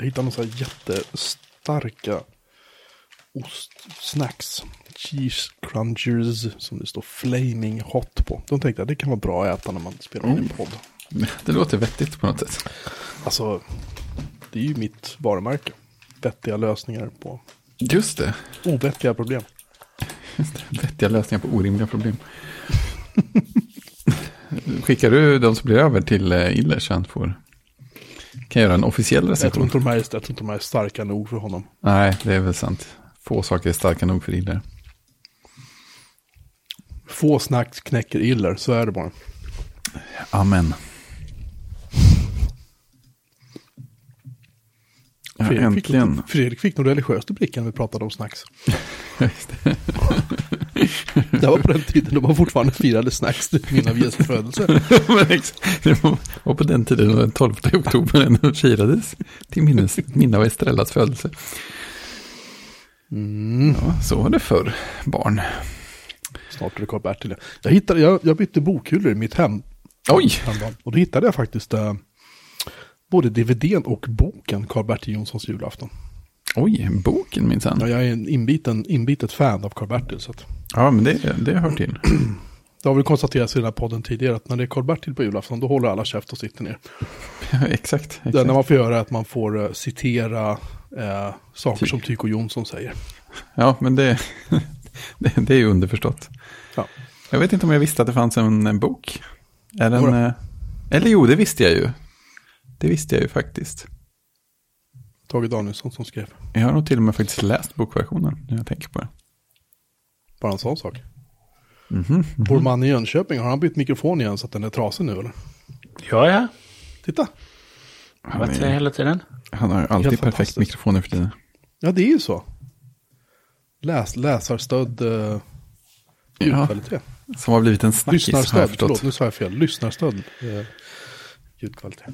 Jag hittade några så här jättestarka ostsnacks. Cheese crunchers som det står flaming hot på. De tänkte att det kan vara bra att äta när man spelar in en podd. Det låter vettigt på något sätt. Alltså, det är ju mitt varumärke. Vettiga lösningar på... Just det. Ovettiga problem. Just det. Vettiga lösningar på orimliga problem. Skickar du de som blir över till Illers han får... Kan jag göra en officiell recension? Jag tror inte de här är starka nog för honom. Nej, det är väl sant. Få saker är starka nog för Iller. Få snacks knäcker Iller, så är det bara. Amen. Ja, Fredrik fick nog religiöst i blicken när vi pratade om snacks. Det var på den tiden då man fortfarande firade snacks till mina Jesu födelse. Det var på den tiden den 12 oktober när de firades till mina och Estrellas födelse. Ja, så var det för barn. Snart är det Carl Bertil. Jag bytte bokhyllor i mitt hem. Oj! Och då hittade jag faktiskt både DVD:n och boken Carl Bertil Jonssons julafton. Oj, boken minsann. Ja, jag är en inbitet fan av Carl Bertil. Så att... Ja, men det hör till. Det har väl konstaterats i den här podden tidigare att när det är Carl Bertil på julafton då håller alla käft och sitter ner. Ja, exakt. Det enda man får göra är att man får citera saker som Tyko Jonsson säger. Ja, men det är ju underförstått. Ja. Jag vet inte om jag visste att det fanns en bok. Eller jo, det visste jag ju. Det visste jag ju faktiskt. Tage Danielsson som skrev. Jag har nog till och med faktiskt läst bokversionen när jag tänker på det. Bara en sån sak. Vår man i Jönköping, har han bytt mikrofon igen så att den är trasig nu eller? Ja. Titta. Han vet det hela tiden. Han har ju alltid perfekt mikrofoner för tiden. Ja, det är ju så. Läsarstöd ljudkvalitet. Som har blivit en snackis. Lyssnarstöd. Ljudkvalitet.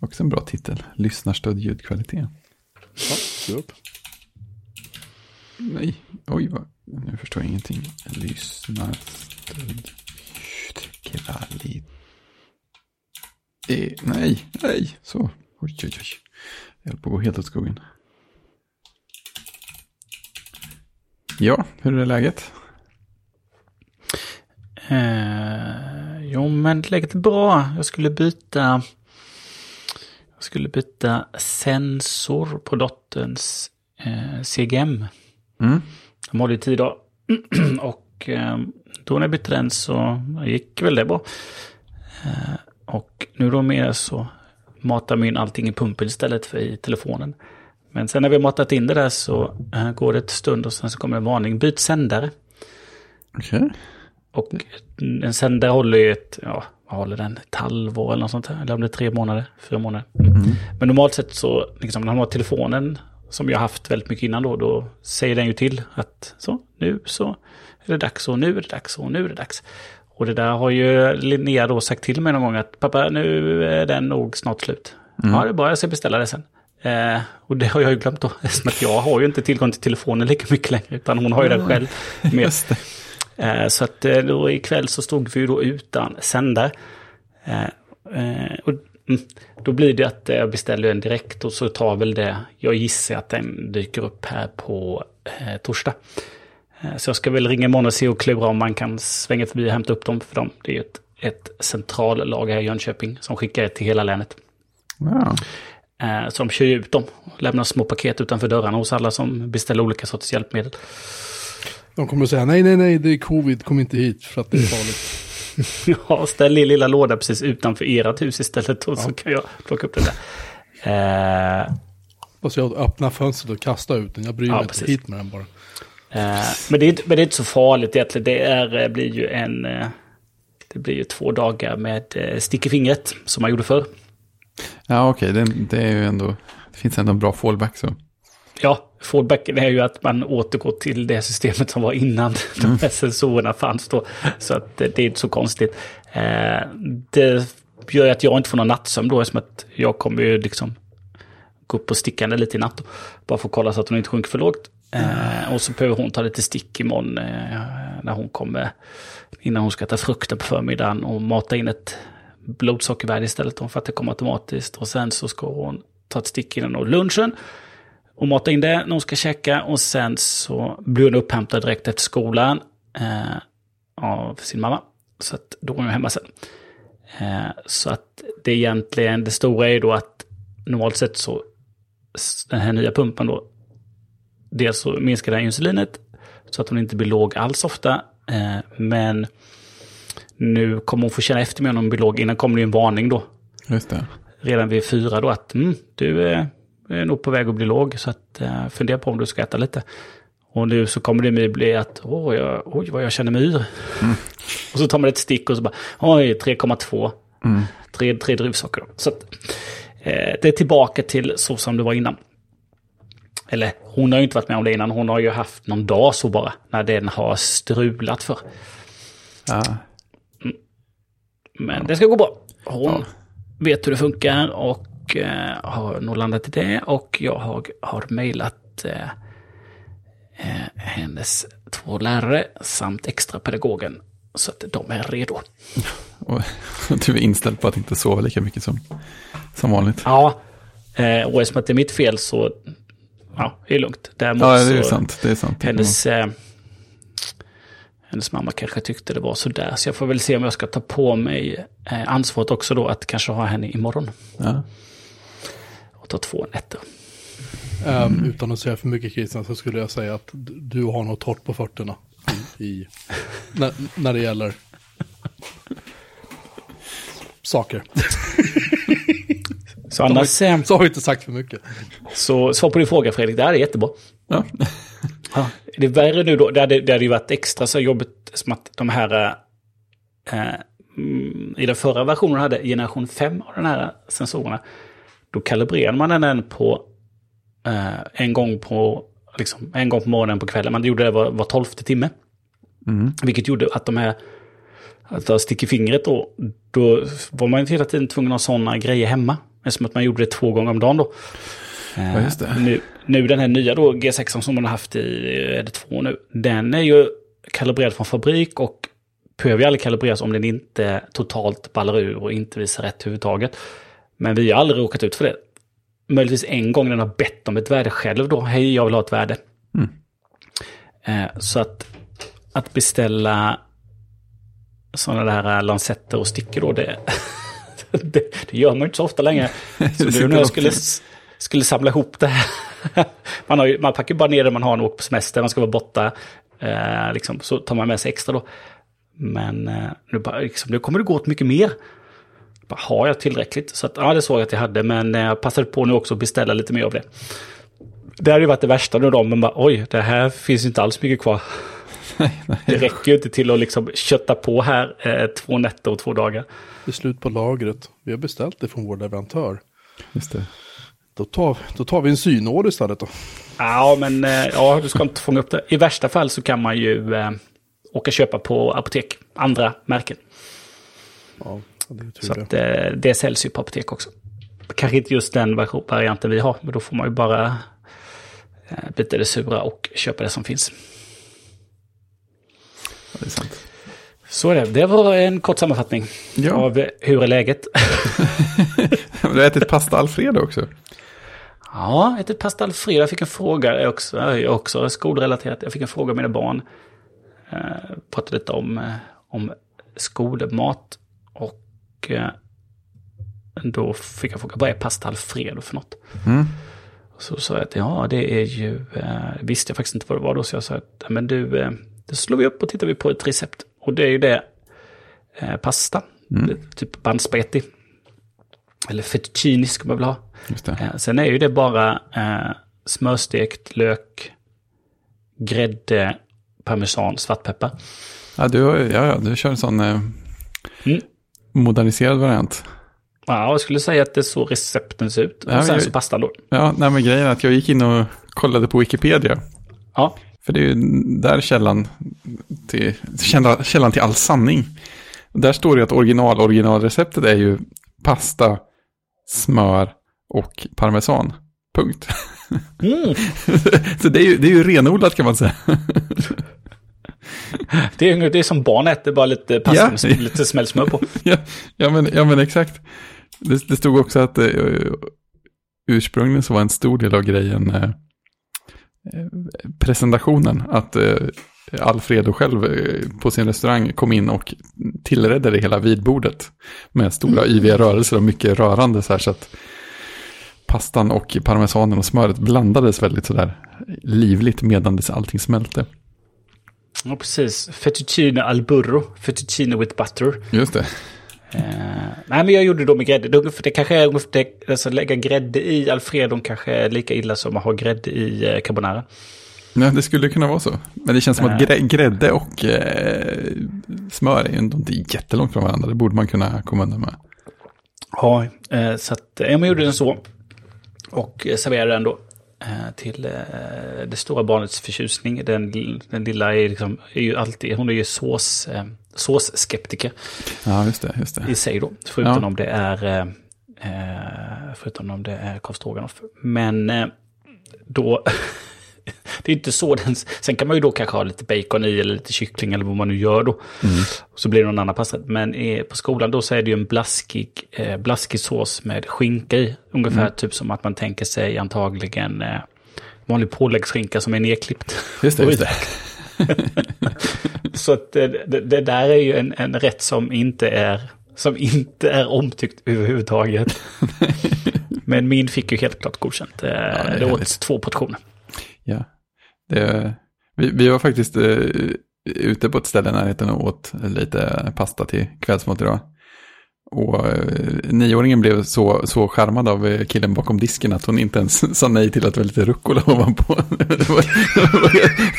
Också en bra titel. Lyssnarstöd ljudkvalitet. Ja, se upp. Nej, oj vad. Nu förstår jag ingenting. Lyssnarstöd ljudkvalitet. Nej. Så. Oj. Jag höll på att gå helt åt skogen. Ja, hur är det läget? Jo, men läget är bra. Jag skulle byta sensor på dotterns CGM. De håller ju 10 dagar. Och då när jag bytte den så gick väl det bra. Och nu då mer så matar man in allting i pumpen istället för i telefonen. Men sen när vi har matat in det där så går det ett stund och sen så kommer en varning. Byt sändare. Okej. Och en sändare håller ju ett halvår eller något sånt här. Eller om det är 3 månader, 4 månader. Men normalt sett så, liksom, när man har telefonen som jag har haft väldigt mycket innan då säger den ju till att nu är det dags. Och det där har ju Linnea då sagt till mig någon gång att pappa, nu är den nog snart slut. Ja, det är bara jag ska beställa det sen. Och det har jag ju glömt då. Att jag har ju inte tillgång till telefonen lika mycket längre utan hon har ju den själv med. Just det. Så att då ikväll så stod vi ju då utan sändare. Och då blir det att jag beställer en direkt och så tar väl det. Jag gissar att den dyker upp här på torsdag. Så jag ska väl ringa imorgon och se och klura om man kan svänga förbi och hämta upp dem för dem. Det är ju ett centrallager här i Jönköping som skickar till hela länet. Wow. Så de kör ut dem och lämnar små paket utanför dörrarna hos alla som beställer olika sorters hjälpmedel. De kommer att säga, nej, det är covid, kom inte hit för att det är farligt. Ja, ställ i lilla låda precis utanför ert hus istället och så kan jag plocka upp den där. Och så jag öppnar fönstret och kastar ut den, jag bryr mig inte hit med den bara. Men det är inte så farligt egentligen, det blir ju 2 dagar med stick i fingret som man gjorde förr. Ja, okej, det är ju ändå, det finns ändå en bra fallback så. Ja, fallbacken är ju att man återgår till det systemet som var innan de här sensorerna fanns då. Så att det är inte så konstigt. Det gör att jag inte får någon nattsömn då, som att jag kommer ju liksom gå upp och sticka henne lite i natt. Bara för att kolla så att hon inte sjunker för lågt. Och så behöver hon ta lite stick imorgon när hon kommer, innan hon ska ta frukten på förmiddagen och mata in ett blodsockervärde istället för att det kommer automatiskt. Och sen så ska hon ta ett stick innan och lunchen och mata in det när hon ska checka. Och sen så blir hon upphämtad direkt efter skolan av sin mamma. Så att då är hon hemma sen. Så att det är egentligen, det stora är då att normalt sett så den här nya pumpen då, dels så minskar det här insulinet så att hon inte blir låg alls ofta, men nu kommer hon få känna efter med om hon blir låg. Innan kommer det en varning då. Just det. Redan vid 4 då att du är nog på väg att bli låg, så att fundera på om du ska äta lite. Och nu så kommer det med bli att oj vad jag känner mig yr. Och så tar man ett stick och så bara oj, 3,2. Mm. 3 drivsaker. Så att, det är tillbaka till så som det var innan. Eller hon har ju inte varit med om det innan. Hon har ju haft någon dag så bara när den har strulat för. Ja. Men det ska gå bra. Hon vet hur det funkar och har nog landat i det. Och jag har mejlat hennes 2 lärare samt extrapedagogen så att de är redo. Och du är inställd på att inte sova lika mycket som vanligt. Ja, och eftersom att det är mitt fel så det är lugnt. Däremot det är sant. Det är sant. Hennes mamma kanske tyckte det var sådär, så jag får väl se om jag ska ta på mig ansvaret också då att kanske ha henne imorgon. Ja. Och ta 2 nätter. Utan att säga för mycket, Kristian, så skulle jag säga att du har något torrt på fötterna när det gäller saker. Så så har vi inte sagt för mycket. Så svar på din fråga, Fredrik, det här är jättebra. Ja. Ja, det är värre nu då, det hade ju varit extra så jobbigt som att de här i den förra versionen hade generation 5 av de här sensorerna. Då kalibrerar man den på en gång på morgonen, på kvällen. Man gjorde det var 12:e timme. Mm. Vilket gjorde att att stick i fingret då var man inte hela tiden tvungen att ha sådana grejer hemma. Eftersom att man gjorde det 2 gånger om dagen då. Ja, just det. Nu den här nya då, G6 som man har haft i är det 2 nu. Den är ju kalibrerad från fabrik och behöver ju aldrig kalibreras om den inte totalt ballar ur och inte visar rätt huvudtaget. Men vi har aldrig råkat ut för det. Möjligtvis en gång den har bett om ett värde själv då. Hej, jag vill ha ett värde. Mm. Så att beställa sådana där lansetter och sticker då, det gör man inte så ofta längre. Så nu när jag skulle samla ihop det här. Man packar bara ner det man har när man åker på semester. Man ska vara borta. Så tar man med sig extra då. Men nu kommer det gå åt mycket mer. Har jag tillräckligt? Så att, det såg jag att jag hade, men jag passade på nu också att beställa lite mer av det. Det hade ju varit det värsta nu då, men det här finns inte alls mycket kvar. Nej. Det räcker ju inte till att kötta på här 2 nätter och 2 dagar. Det är slut på lagret. Vi har beställt det från vår leverantör. Just det. Då tar vi en synård istället då. Ja, men du ska inte fånga upp det. I värsta fall så kan man ju åka och köpa på apotek, andra märken. Ja. Så att det säljs ju på apotek också. Kanske inte just den varianten vi har, men då får man ju bara byta det sura och köpa det som finns. Ja, det är sant. Så är det. Det var en kort sammanfattning av hur är läget. Du har ätit pasta Alfredo också. Ja, ätit pasta Alfredo. Jag fick en fråga också skolrelaterat. Jag fick en fråga av mina barn. Pratade lite om skolmat. Och då fick jag fråga, vad är pasta Alfredo för något? Mm. Så sa jag att det är ju... visste jag faktiskt inte vad det var då. Så jag sa att men det slår vi upp och tittar vi på ett recept. Och det är ju det pasta. Mm. Typ bandspagetti. Eller fettuccine ska man väl ha. Just det. Sen är ju det bara smörstekt, lök, grädde, parmesan, svartpeppar. Ja, du kör en sån... moderniserad variant. Ja, jag skulle säga att det är så recepten ser ut. Och sen så pastan då. Ja, men grejen är att jag gick in och kollade på Wikipedia. Ja. För det är ju där källan till all sanning. Där står det att originalreceptet är ju pasta, smör och parmesan. Punkt. Mm. Så det är ju renodlat kan man säga. Det är som barnet, det är bara lite passivt, yeah. Lite smällsmör på. ja men exakt. Det stod också att ursprungligen så var en stor del av grejen presentationen, att Alfredo själv på sin restaurang kom in och tillredde det hela vidbordet med stora yviga rörelser och mycket rörande så här, så att pastan och parmesanen och smöret blandades väldigt sådär livligt medan allting smälte. Ja, precis. Fettuccine al burro. Fettuccine with butter. Just det. Nej, men jag gjorde då med grädde. För det kanske är alltså, lägga grädde i Alfredon kanske är lika illa som att ha grädde i carbonara. Nej, det skulle kunna vara så. Men det känns som att grädde och smör är ju inte jättelångt från varandra. Det borde man kunna komma undan med. Ja, så att jag gjorde den så. Och serverade den då till det stora barnets förtjusning. Den lilla är ju alltid, hon är ju såsskeptiker. Ja, just det. I sig då, förutom om det är korvstroganoff. Men då det är inte så den, sen kan man ju då kanske ha lite bacon i eller lite kyckling eller vad man nu gör då. Mm. Så blir det någon annan passrätt. Men på skolan då så är det ju en blaskig sås med skinka i. Ungefär typ som att man tänker sig antagligen vanlig påläggsskinka som är nedklippt. Just det. Så att det där är ju en rätt som inte är omtyckt överhuvudtaget. Men min fick ju helt klart godkänt. Ja, det åts 2 portioner. Ja, vi var faktiskt ute på ett ställe i närheten och åt lite pasta till kvällsmat idag. Och 9-åringen blev så charmad av killen bakom disken att hon inte ens sa nej till att det var lite rucola ovanpå. Det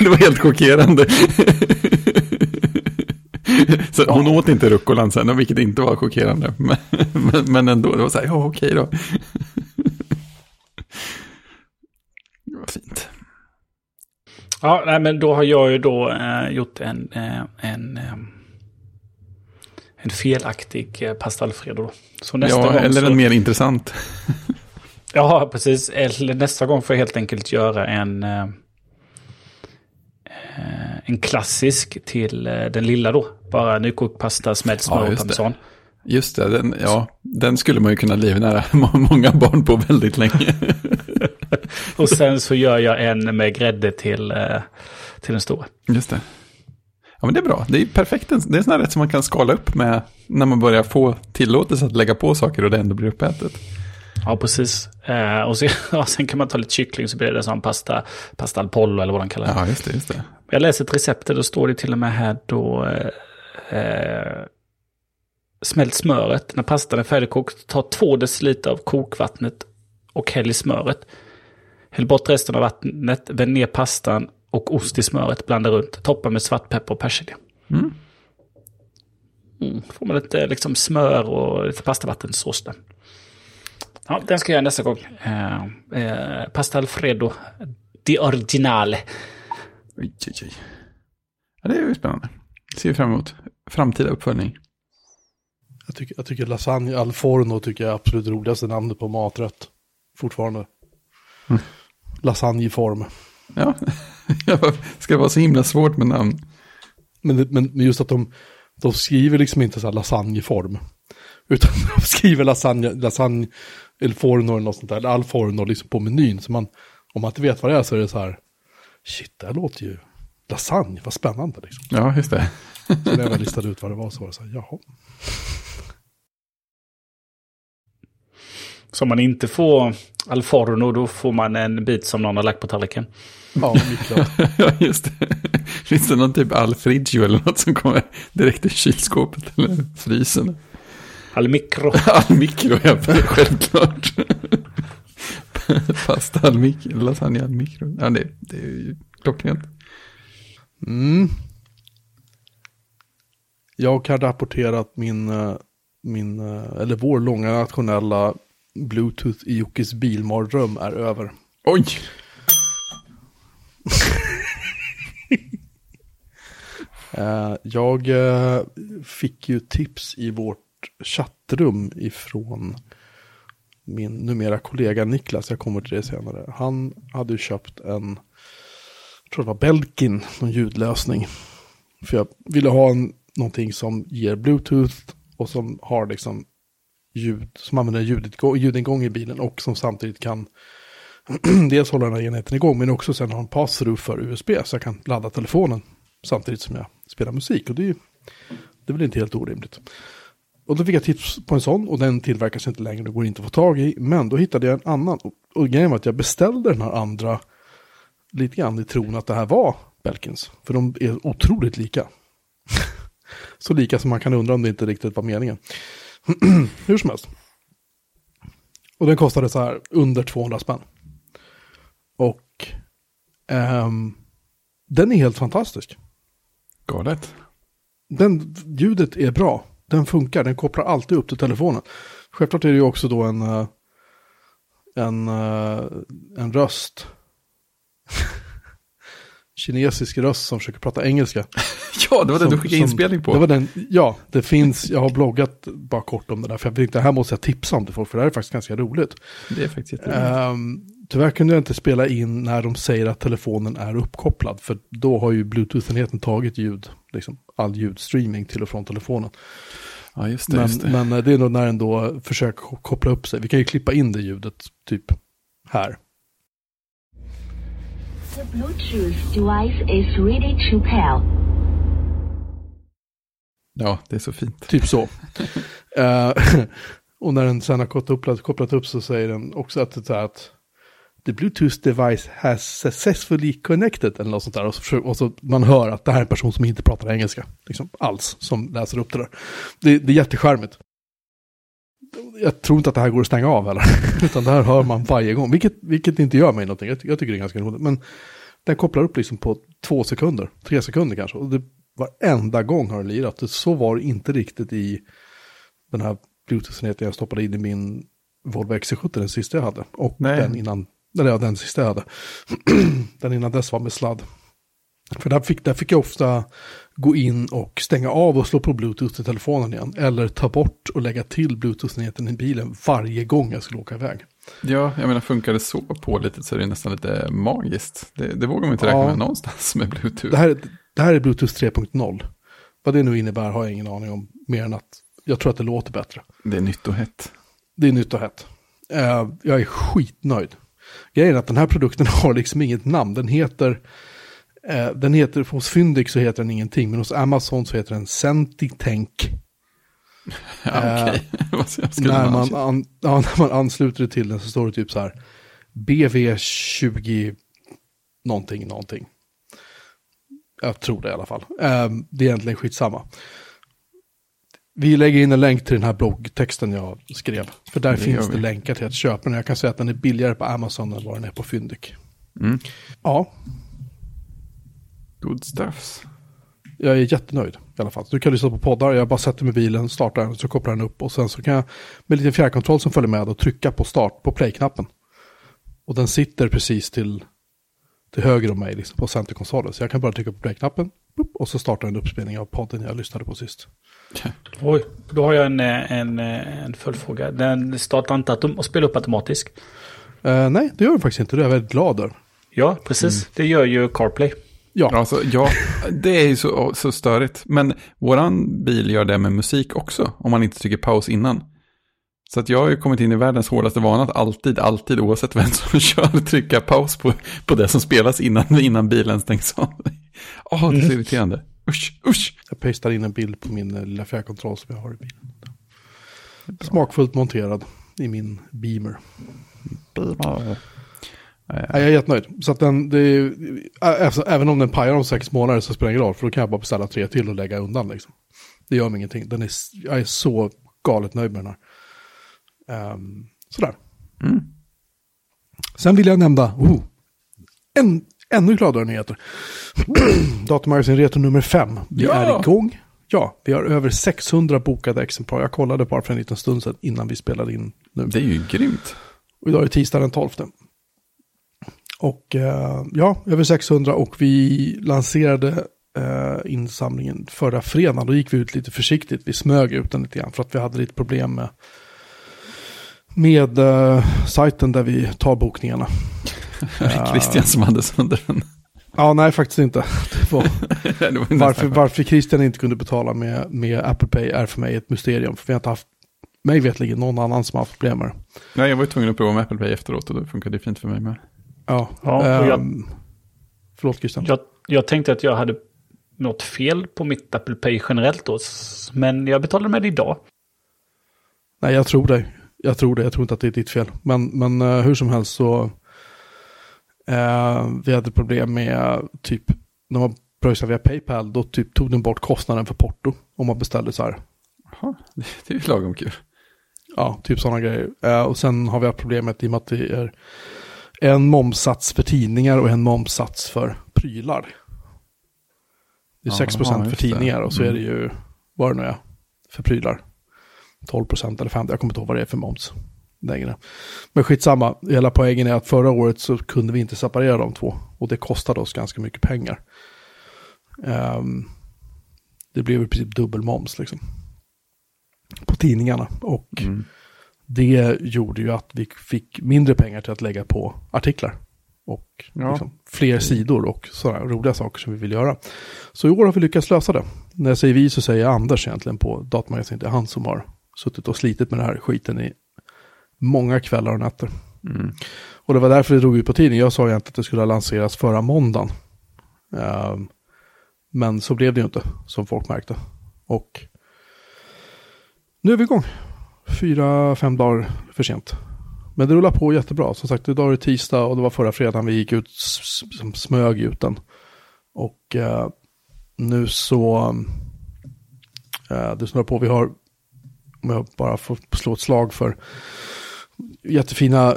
var helt chockerande. Så hon åt inte rucolan sen, vilket inte var chockerande. Men ändå, det var så här, ja okej då. Det var fint. Ja, nej, men då har jag ju då gjort en felaktig pasta Alfredo. Så nästa gång eller en mer intressant. Ja, precis. Eller nästa gång får jag helt enkelt göra en klassisk till den lilla då. Bara nykokt pasta, smältsmör och parmesan. Just det, den skulle man ju kunna livnära många barn på väldigt länge. Och sen så gör jag en med grädde till den stora. Just det. Ja, men det är bra. Det är perfekt. Det är sån här rätt som man kan skala upp med när man börjar få tillåtelse att lägga på saker och det ändå blir uppätet. Ja, precis. Och sen kan man ta lite kyckling så blir det sån pasta al pollo eller vad de kallar det. Ja, just det. Jag läser ett recept och då står det till och med här då smält smöret. När pastan är färdigkokt, ta 2 dl av kokvattnet och häll i smöret. Häll bort resten av vattnet, vänd ner pastan och ost i smöret, blanda runt. Toppa med svartpeppar och persilja. Får man lite liksom smör och lite pastavattensås där. Ja, den ska jag göra nästa gång. Pasta Alfredo, di originale. Oj. Ja, det är ju spännande. Ser vi fram emot framtida uppföljning. Jag tycker lasagne al forno tycker jag absolut roligaste namnet på maträtt. Fortfarande. Lasagne i form. Ja, ska det vara så himla svårt med namn. Men just att de skriver liksom inte så här lasagneform. Utan de skriver lasagne el forno eller något sånt där. Eller al forno liksom på menyn. Så om man inte vet vad det är så är det så här. Shit, det här låter ju lasagne. Vad spännande liksom. Ja, just det. Så när jag listade ut vad det var så var det så här, jaha. Så om man inte får al forno, då får man en bit som någon har lagt på tallriken. Ja, mycket klart. Ja, just det. Finns det någon typ alfriggio eller något som kommer direkt i kylskåpet eller frysen? Al micro, ja, självklart. Pasta al micro, lasagne al micro. Ja, det är ju klockrent. Jag har rapporterat min eller vår långa nationella Bluetooth i Jockes bilmardröm är över. Oj! Jag fick ju tips i vårt chattrum ifrån min numera kollega Niklas. Jag kommer till det senare. Han hade ju köpt en, jag tror det var Belkin, någon ljudlösning För jag ville ha någonting som ger Bluetooth och som har liksom ljud, som använder ljudingång i bilen och som samtidigt kan dels hålla den här enheten igång men också sen ha en pass-through för USB så jag kan ladda telefonen samtidigt som jag spelar musik. Och det är väl inte helt orimligt. Och då fick jag tips på en sån och den tillverkas inte längre och går inte att få tag i. Men då hittade jag en annan och grejen var att jag beställde den här andra lite grann i tron att det här var Belkins. För de är otroligt lika. Så lika som man kan undra om det inte riktigt var meningen. Hur som helst. Och den kostade så här under 200 spänn. Och den är helt fantastisk. Galet. Den ljudet är bra. Den funkar, den kopplar alltid upp till telefonen. Självklart är det ju också då en röst. Kinesisk röst som försöker prata engelska. Ja, det var den du skickade inspelning på. Det var den, ja, det finns, jag har bloggat bara kort om det där. För jag tänkte, här måste jag tipsa om det folk, för det här är faktiskt ganska roligt. Det är faktiskt jätteroligt. Tyvärr kunde jag inte spela in när de säger att telefonen är uppkopplad. För då har ju Bluetooth-enheten tagit ljud, liksom all ljudstreaming till och från telefonen. Ja, just det, men det är nog när den då försöker koppla upp sig. Vi kan ju klippa in det ljudet, typ här. The Bluetooth device is ready to pair. Ja, det är så fint. Typ så. Och när den sen har kopplat upp så säger den också att the Bluetooth device has successfully connected eller något sånt där. Och så man hör att det här är en person som inte pratar engelska liksom, alls som läser upp det där. Det är jätteskärmigt. Jag tror inte att det här går att stänga av heller. Utan det här hör man varje gång. Vilket inte gör mig någonting. Jag tycker det är ganska roligt. Men den kopplar upp liksom på 2 sekunder. 3 sekunder kanske. Och varenda gång har den lirat. Så var det inte riktigt i den här Bluetooth-enheten jag stoppade in i min Volvo XC70. Den sista jag hade. Och den sista jag hade. Den innan dess var med sladd. För där fick jag ofta gå in och stänga av och slå på Bluetooth i telefonen igen. Eller ta bort och lägga till Bluetooth-enheten i bilen varje gång jag skulle åka iväg. Ja, jag menar funkar det så på lite så är det nästan lite magiskt. Det vågar man inte räkna med någonstans med Bluetooth. Det här är Bluetooth 3.0. Vad det nu innebär har jag ingen aning om. Mer än att jag tror att det låter bättre. Det är nytt och hett. Jag är skitnöjd. Grejen är att den här produkten har liksom inget namn. Den heter hos Fyndiq så heter den ingenting, men hos Amazon så heter den Centitank. När man ansluter det till den så står det typ så här BV20 någonting. Jag tror det i alla fall. Det är egentligen skitsamma. Vi lägger in en länk till den här bloggtexten jag skrev. För där finns det länkar till att köpa den. Jag kan säga att den är billigare på Amazon än vad den är på Fyndiq. Mm. Ja. Good stuffs. Jag är jättenöjd i alla fall. Du kan lyssna på poddar. Jag bara sätter mig i bilen, startar den och så kopplar den upp. Och sen så kan jag med lite fjärrkontroll som följer med och trycka på start på play-knappen. Och den sitter precis till höger om mig liksom, på centerkonsolen. Så jag kan bara trycka på play-knappen och så startar den uppspelning av podden jag lyssnade på sist. Oj, då har jag en följdfråga. Den startar inte och spelar upp automatiskt? Nej, det gör den faktiskt inte. Det är jag väldigt glad över. Ja, precis. Mm. Det gör ju CarPlay. Ja. Alltså, ja, det är ju så störigt. Men våran bil gör det med musik också, om man inte trycker paus innan. Så att jag har ju kommit in i världens hårdaste vana att alltid, oavsett vem som kör, trycka paus på det som spelas innan bilen stängs av. Åh, det är så irriterande. Usch. Jag pastar in en bild på min lilla fjärrkontroll som jag har i bilen. Smakfullt monterad i min Beamer. Jag är jättenöjd. Så att även om den pajar om 6 månader så spelar det ingen roll. För då kan jag bara beställa 3 till och lägga undan. Liksom. Det gör mig ingenting. Jag är så galet nöjd med den här. Sådär. Mm. Sen vill jag nämna ännu gladare nyheter. Datamagasin Retro nummer 5. Vi är igång. Ja, vi har över 600 bokade exemplar. Jag kollade bara för en liten stund sedan innan vi spelade in nu. Det är ju grymt. Och idag är tisdag den 12. Och över 600 och vi lanserade insamlingen förra fredagen. Då gick vi ut lite försiktigt, vi smög ut den lite grann för att vi hade lite problem med sajten där vi tar bokningarna. Kristian som hade sönder den. Ja, nej, faktiskt inte. Det var varför Christian inte kunde betala med Apple Pay är för mig ett mysterium. För vi har inte haft, mig vetligen, någon annan som har haft problem med det. Nej, jag var ju tvungen att prova med Apple Pay efteråt och det funkade fint för mig med. Ja, förlåt Christian. Jag tänkte att jag hade något fel på mitt Apple Pay generellt då, men jag betalade med det idag. Nej, jag tror dig. Jag tror inte att det är ditt fel. Men hur som helst så... vi hade problem med typ, när man pröjsade via PayPal, då typ tog den bort kostnaden för porto om man beställde så här. Jaha, det är ju lagom kul. Ja, typ sådana grejer. Och sen har vi haft problemet i och med att det är en momssats för tidningar och en momssats för prylar. Det är 6% för tidningar och så är det ju, vad det nu är, för prylar. 12% eller 50%, jag kommer inte ihåg vad det är för moms. Längre. Men skitsamma, hela poängen är att förra året så kunde vi inte separera de två och det kostade oss ganska mycket pengar. Det blev i princip dubbelmoms liksom på tidningarna och det gjorde ju att vi fick mindre pengar till att lägga på artiklar och liksom, fler sidor och sådana roliga saker som vi vill göra. Så i år har vi lyckats lösa det. När jag säger vi så säger jag Anders egentligen på datamagasinet. Det är han som har suttit och slitit med den här skiten i många kvällar och nätter. Och det var därför det drog ut på tiden. Jag sa ju inte att det skulle lanseras förra måndagen. Men så blev det ju inte, som folk märkte. Och nu är vi igång. 4-5 dagar för sent. Men det rullar på jättebra. Som sagt, idag är det tisdag och det var förra fredagen vi gick ut som smög ut den. Och nu så det snurrar på. Vi har, om jag bara får slå ett slag för jättefina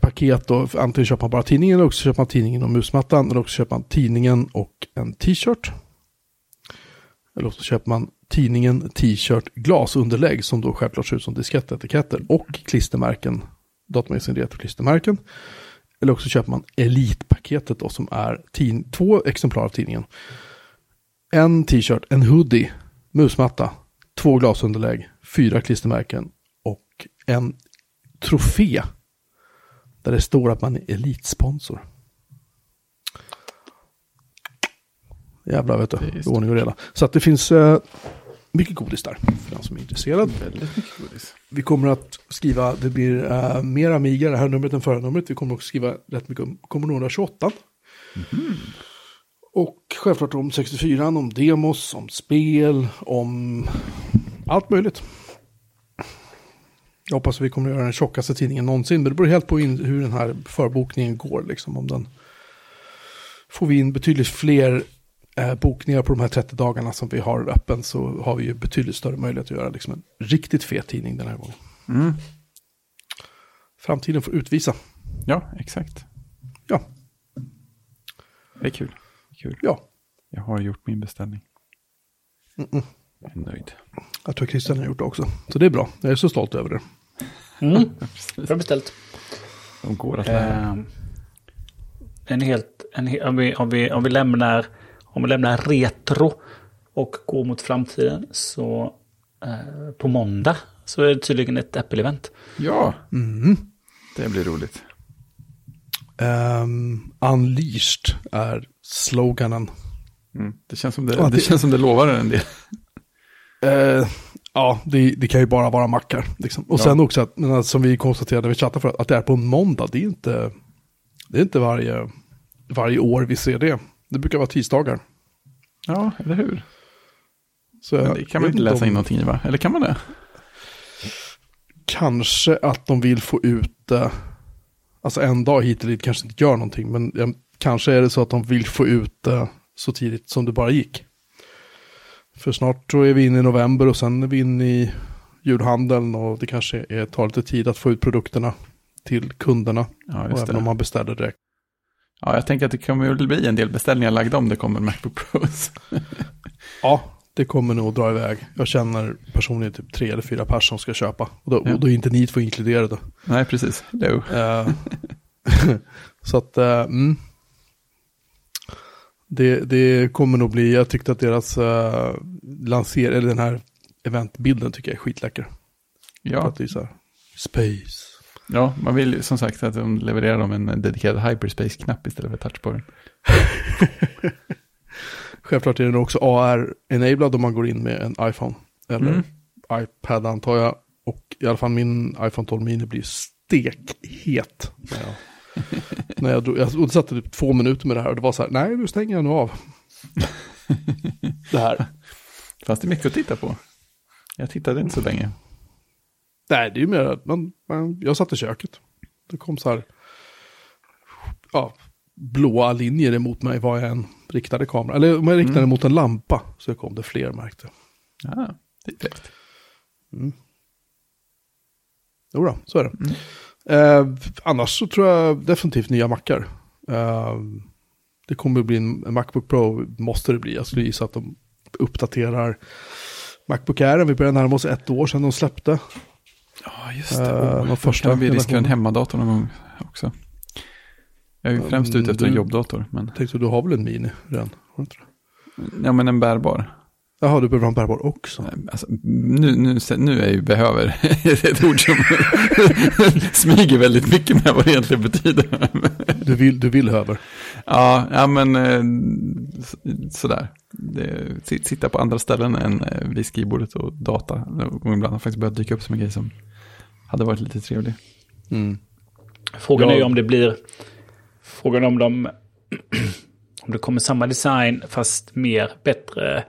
paket då. Antingen köper man bara tidningen eller också köper man tidningen och musmattan eller också köper man tidningen och en t-shirt. Eller också köper man tidningen, t-shirt, glasunderlägg som då självklart ser ut som diskettetiketter och klistermärken, datamagasinet och klistermärken. Eller också köper man elitpaketet då som är två exemplar av tidningen. En t-shirt, en hoodie, musmatta, 2 glasunderlägg, 4 klistermärken och en trofé där det står att man är elitsponsor. Jävlar vet du, det ordning och reda. Så att det finns mycket godis där för den som är intresserad. Väldigt mycket godis. Vi kommer att skriva, det blir mer Amiga det här numret än förra numret. Vi kommer också skriva rätt mycket om Commodore 28. Mm. Och självklart om 64, om demos, om spel, om allt möjligt. Jag hoppas att vi kommer att göra den tjockaste tidningen någonsin. Men det beror helt på hur den här förbokningen går. Liksom. Om den får vi in betydligt fler bokningar på de här 30 dagarna som vi har öppen, så har vi ju betydligt större möjlighet att göra liksom en riktigt fet tidning den här gången. Mm. Framtiden får utvisa. Ja, exakt. Ja. Det är kul. Kul. Ja. Jag har gjort min beställning. Jag är nöjd. Jag tror Kristian har gjort det också. Så det är bra. Jag är så stolt över det. Mm. Jag har beställt. De går att om vi lämnar retro och går mot framtiden så på måndag så är det tydligen ett Apple-event. Ja. Mm. Det blir roligt. Unleashed är sloganen. Det känns som det känns som det lovar en del. Ja, det kan ju bara vara mackar liksom. Och sen också att, men som vi konstaterade vi chattade för, att det är på en måndag. Det är inte varje år vi ser det. Det brukar vara tisdagar. Ja, eller hur? Så det kan man inte läsa in någonting i, va? Eller kan man det? Kanske att de vill få ut alltså en dag hit eller dit kanske inte gör någonting, men kanske är det så att de vill få ut så tidigt som det bara gick. För snart så är vi inne i november och sen är vi inne i julhandeln och det kanske tar lite tid att få ut produkterna till kunderna. Ja, just och även det. Om man beställer direkt. Ja, jag tänker att det kommer att bli en del beställningar lagda om det kommer en MacBook Pro. Ja, det kommer nog att dra iväg. Jag känner personligen typ 3 eller 4 personer som ska köpa. Och då är inte ni två inkluderade då. Nej, precis. Så att... Det kommer nog bli, jag tyckte att deras eller den här eventbilden tycker jag är skitläcker. Ja. Att det är så här, space. Ja, man vill ju som sagt att de levererar dem en dedikerad hyperspace-knapp istället för touchbaren. Självklart är den också AR-enablad om man går in med en iPhone eller iPad antar jag. Och i alla fall min iPhone 12 mini blir stekhet. Jag satte typ 2 minuter med det här och det var så här, nej nu stänger jag nu av. Det här. Fast det är mycket att titta på. Jag tittade inte så länge. Nej, det är ju mer att jag satt i köket. Det kom så här blåa linjer emot mig var jag en riktade kamera. Eller om jag riktade mot en lampa så kom det fler märkte. Ja, det är direkt. Mm. Jo då, så är det. Annars så tror jag definitivt nya mackar. Det kommer att bli en MacBook Pro, måste det bli. Jag skulle gissa att de uppdaterar MacBook Air. Vi började närma oss 1 år sedan de släppte. Ja, just det. De första vi riskade en hemmadator någon gång också. Jag är ju främst ute efter en jobbdator. Men... Tänkte du har väl en mini redan? Ja, men en bärbar. Jaha, du behöver en bärbar också. Alltså, nu är ju behöver ett ord som smyger väldigt mycket med vad det egentligen betyder. du vill höver. Ja, men sådär. Sitta på andra ställen än vid skrivbordet och data. Ibland har faktiskt börjat dyka upp som en grej som hade varit lite trevlig. Mm. Frågan är ju om det blir... Frågan om de... om det kommer samma design fast mer bättre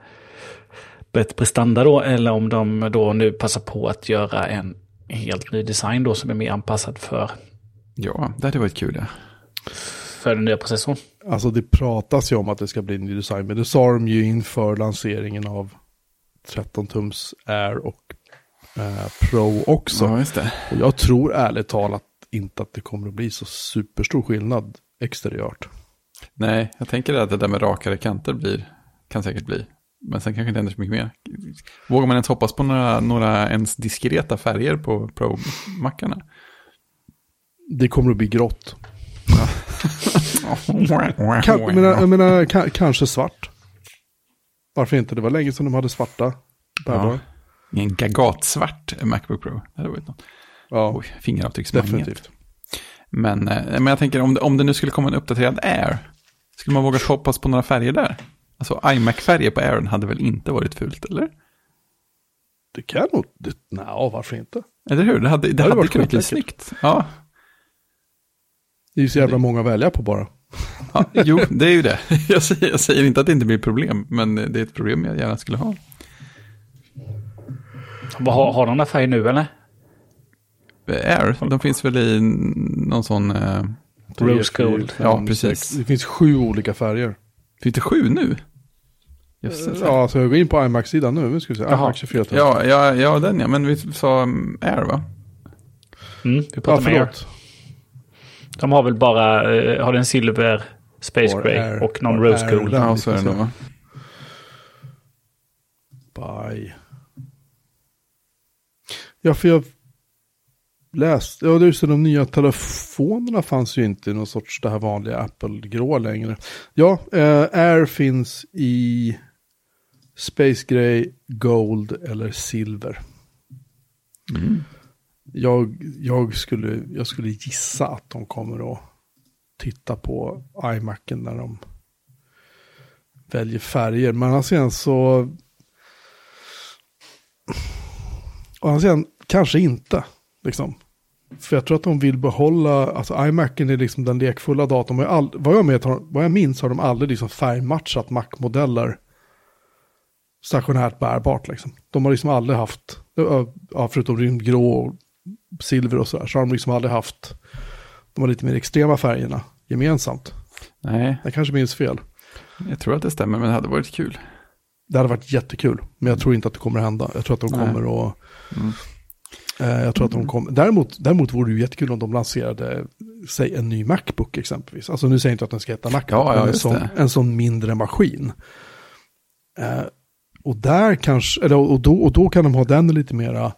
prestanda då, eller om de då nu passar på att göra en helt ny design då som är mer anpassad för... Ja, det hade varit kul det. För den nya processorn. Alltså det pratas ju om att det ska bli en ny design, men det sa de ju inför lanseringen av 13-tums Air och Pro också. Ja, just det. Och jag tror ärligt talat inte att det kommer att bli så superstor skillnad exteriört. Nej, jag tänker att det där med rakare kanter kan säkert bli. Men sen kanske inte händer så mycket mer. Vågar man ens hoppas på några ens diskreta färger på Pro-mackarna? Det kommer att bli grått. Kanske svart. Varför inte? Det var länge sedan de hade svarta. Ja. En gagatsvart MacBook Pro. Det hade varit något. Ja, fingeravtrycksmagnet. Men jag tänker om det nu skulle komma en uppdaterad Air, skulle man våga hoppas på några färger där? Alltså iMac-färger på Airen hade väl inte varit fult, eller? Det kan nog... Nej, varför inte? Eller hur? Det hade varit kunnat bli snyggt. Ja. Det är ju så jävla många att välja på bara. Ja, jo, det är ju det. Jag säger inte att det inte blir problem, men det är ett problem jag gärna skulle ha. Har de där färger nu, eller? Air, de finns väl i någon sån... Rose Gold. Ja, precis. Det finns 7 olika färger. Finns det 7 nu? Ja, så jag går in på iMac-sidan nu. Ska vi se. iMac 24. Ja, den ja. Men vi sa Air, va? Mm, vi pratar med Air. De har väl bara... har den silver, Space Gray och någon Rose Gold. Ja, så är det nog, va? Bye. Ja, för jag läst... Ja, det är så de nya telefonerna fanns ju inte i någon sorts det här vanliga Apple-grå längre. Ja, Air finns i Space Gray, Gold eller Silver. Mm. Jag skulle gissa att de kommer att titta på iMacen när de väljer färger. Men sen så... Och sen kanske inte, liksom. För jag tror att de vill behålla, alltså iMacen är liksom den lekfulla datorn. Vad jag minns har de aldrig liksom färgmatchat Mac-modeller stationärt bärbart liksom. De har liksom aldrig haft, förutom rymdgrå och silver och sådär, så har de liksom aldrig haft de har lite mer extrema färgerna gemensamt. Nej. Jag kanske minns fel. Jag tror att det stämmer, men det hade varit kul. Det hade varit jättekul, men jag tror inte att det kommer hända. Jag tror att de kommer att... Jag tror att de kom. Däremot vore det ju jättekul om de lanserade säg en ny MacBook exempelvis. Alltså nu säger jag inte att den ska heta MacBook, men en sån mindre maskin. Och där kanske eller, och då kan de ha den lite mera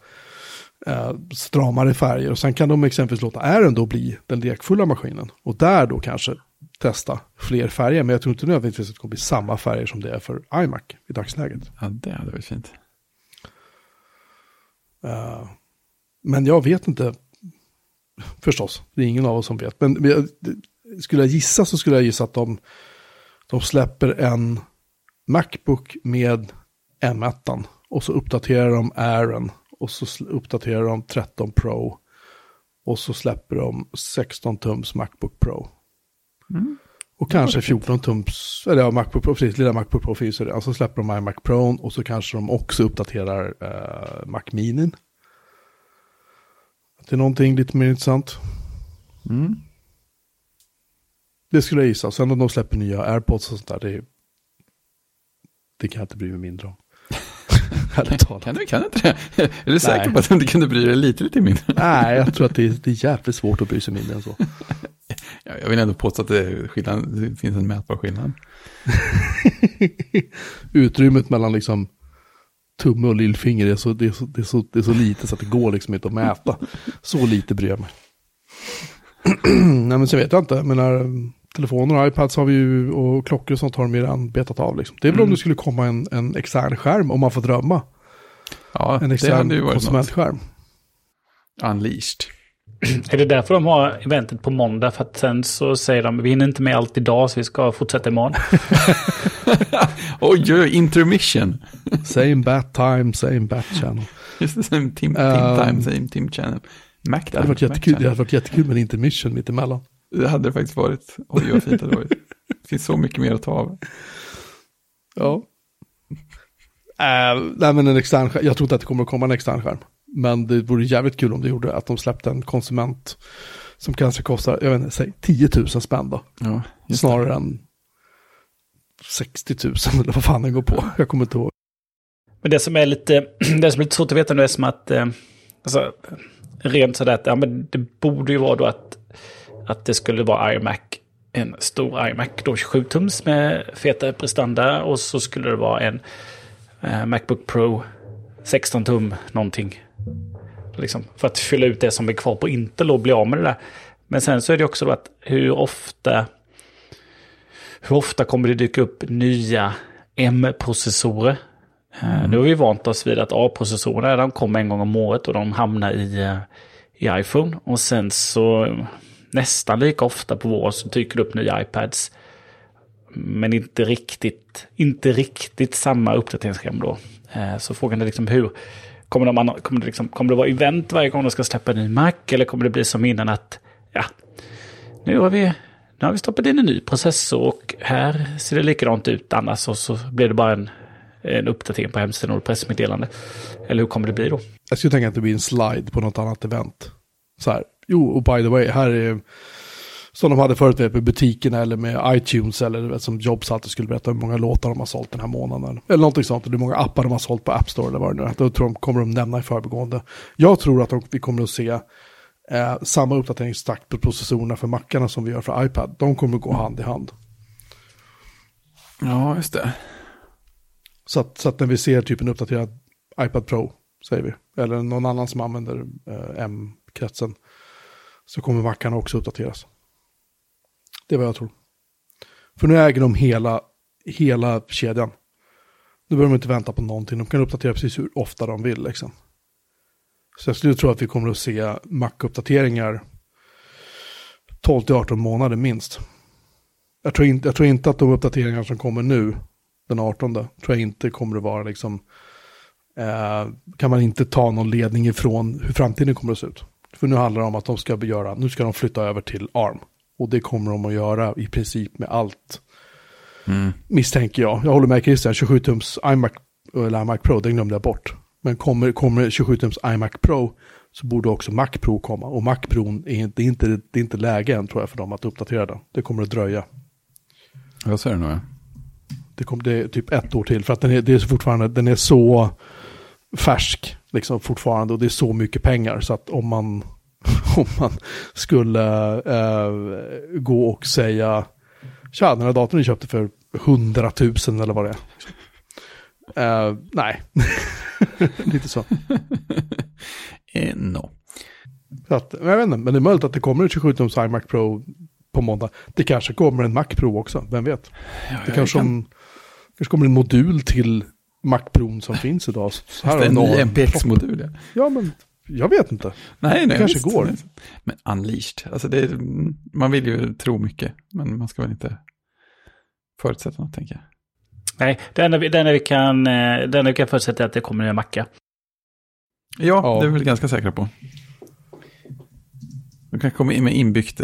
stramare färger och sen kan de exempelvis låta Airen då bli den lekfulla maskinen och där då kanske testa fler färger, men jag tror inte nödvändigtvis att det kommer bli samma färger som det är för iMac i dagsläget. Ja, det hade varit fint. Men jag vet inte. förstås. Det är ingen av oss som vet. Men skulle jag gissa så skulle jag gissa att de släpper en MacBook med M1 och så uppdaterar de Airen och så uppdaterar de 13 Pro och så släpper de 16-tums MacBook Pro. Mm. Och kanske 14-tums, eller ja, MacBook Pro, precis, lilla MacBook Pro finns ju. Alltså släpper de iMac Pro och så kanske de också uppdaterar Mac mini. Det är någonting lite mer intressant. Mm. Det skulle jag gissa. Sen om de släpper nya AirPods och sånt där, det kan jag inte bry mig mindre om. Kan du inte det? Är du säker på att du inte kunde bry dig lite mindre? Nej, jag tror att det är jävligt svårt att bry sig mindre än så. Jag vill ändå påstå att det finns en mätbar skillnad. Utrymmet mellan liksom tumme och lillfinger är så lite så att det går liksom inte att mäta. Så lite bryr jag mig. Nej, men så vet jag inte. Men när telefoner och iPads har vi ju, och klockor och sånt har de ju redan betat av liksom. Det är väl om det skulle komma en extern skärm, om man får drömma. Ja, en extern konsumentskärm. Unleashed. Är det därför de har eventet på måndag? För att sen så säger de, vi hinner inte med allt idag så vi ska fortsätta imorgon. Oj, intermission. Same bat time, same bat channel. Just det, same team time, same team channel. Det hade varit jättekul med en intermission mitt emellan. Det hade det faktiskt varit. Oj, vad fint det hade varit. Det finns så mycket mer att ta av. Ja. Nej, men en extern skärm. Jag tror inte att det kommer att komma en extern skärm. Men det vore jävligt kul om det gjorde att de släppte en konsument som kanske kostar, jag vet inte, säg 10 000 spänn då. Ja, snarare än 60 000 eller vad fan den går på. Jag kommer inte ihåg. Men det som är lite svårt att veta nu är som att alltså, rent sådär att ja, men det borde ju vara då att det skulle vara iMac, en stor iMac då 27 tums med feta prestanda, och så skulle det vara en MacBook Pro 16 tum någonting. Liksom, för att fylla ut det som är kvar på Intel och bli av med det där. Men sen så är det också då att hur ofta kommer det dyka upp nya M-processorer? Nu har vi vant oss vid att A-processorerna, de kommer en gång om året och de hamnar i iPhone. Och sen så nästan lika ofta på våren så dyker det upp nya iPads. Men inte riktigt samma uppdateringsschema då. Så frågan är liksom hur. Kommer det vara event varje gång de ska släppa en ny Mac, eller kommer det bli som innan att ja, nu har vi stoppat in en ny processor och här ser det likadant ut annars, och så blir det bara en uppdatering på hemsidan och pressmeddelande. Eller hur kommer det bli då? Jag skulle tänka att det blir en slide på något annat event. Så här, jo, och by the way, här är som de hade förut med butikerna eller med iTunes, eller som Jobs alltid skulle berätta hur många låtar de har sålt den här månaden. Eller någonting sånt, hur många appar de har sålt på App Store eller vad det nu är. Då tror de, kommer de nämna i förbigående. Jag tror att vi kommer att se samma uppdateringstakt på processorerna för mackarna som vi gör för iPad. De kommer att gå hand i hand. Ja, just det. Så att när vi ser typ en uppdaterad iPad Pro, säger vi, eller någon annan som använder M-kretsen, så kommer mackarna också uppdateras. Det är vad jag tror. För nu äger de hela kedjan. Nu behöver de inte vänta på någonting. De kan uppdatera precis hur ofta de vill. Liksom. Så jag skulle tro att vi kommer att se Mac-uppdateringar 12-18 månader minst. Jag tror inte att de uppdateringar som kommer nu, den 18, tror jag inte kommer att vara liksom... kan man inte ta någon ledning ifrån hur framtiden kommer att se ut. För nu handlar det om att nu ska de flytta över till ARM. Och det kommer de att göra i princip med allt, misstänker jag. Jag håller med Kristian, 27-tums iMac eller iMac Pro, det glömde jag bort. Men kommer 27-tums iMac Pro så borde också Mac Pro komma. Och Mac Pro är inte läge än, tror jag, för dem att uppdatera den. Det kommer att dröja. Jag ser det nog, ja. Det är typ ett år till, för att den är så färsk liksom fortfarande, och det är så mycket pengar så att om man skulle gå och säga tja, den här datorn du köpte för 100 000 eller vad det är. Nej, lite så. No. Så att, jag vet inte, men det är möjligt att det kommer ett 27-tums iMac Pro på måndag. Det kanske kommer en Mac Pro också, vem vet. Ja, det kanske kommer en modul till Mac Pro som finns idag. Så här det är en ny MPX-modul. Ja, men Jag vet inte. Nej, det kanske går. Men unleashed. Alltså det är, man vill ju tro mycket. Men man ska väl inte förutsätta något, tänker jag. Nej, det enda vi kan förutsätta är att det kommer en macka. Ja, det är vi ganska säkra på. De kan komma in med inbyggt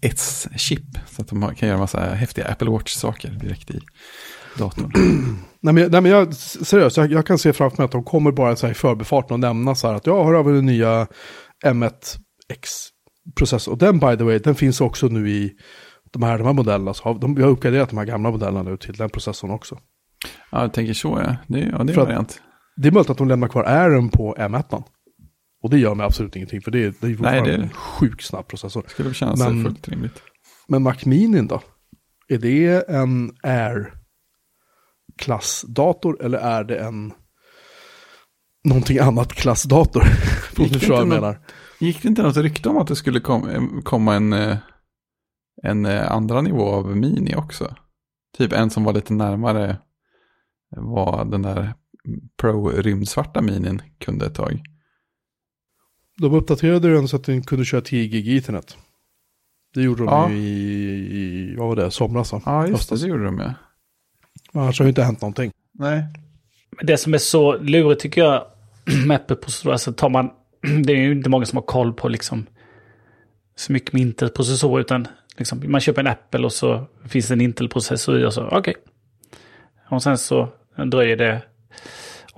ets-chip. Så att de kan göra en massa häftiga Apple Watch-saker direkt i datorn. Nej men jag, seriöst, jag kan se framför mig att de kommer bara så här i förbifarten och nämna så här att jag har över den nya M1X-processorn. Och den, by the way, den finns också nu i de här modellerna. Så vi har uppgraderat de här gamla modellerna nu till den processorn också. Ja, jag tänker så, ja. Det är en variant. Det är möjligt att de lämnar kvar ARM på M1. Och det gör mig absolut ingenting, för det är fortfarande en sjukt snabb processor. Det skulle kännas fullt rimligt. Men Mac mini då? Är det en Air-klassdator eller är det en någonting annat klassdator? Gick det inte något rykte om att det skulle komma en andra nivå av mini också? Typ en som var lite närmare vad den där Pro-rymdsvarta minin kunde ett tag. De uppdaterade den så att den kunde köra 10 gig internet. Det gjorde de ju i vad var det, somras? Ja, just det, gjorde de ju. Men annars har ju inte hänt någonting. Nej. Men det som är så lurigt tycker jag med Apple-processorer, alltså det är ju inte många som har koll på liksom så mycket med Intel-processorer, utan liksom, man köper en Apple och så finns det en Intel-processor i och så, okej. Och sen så dröjer det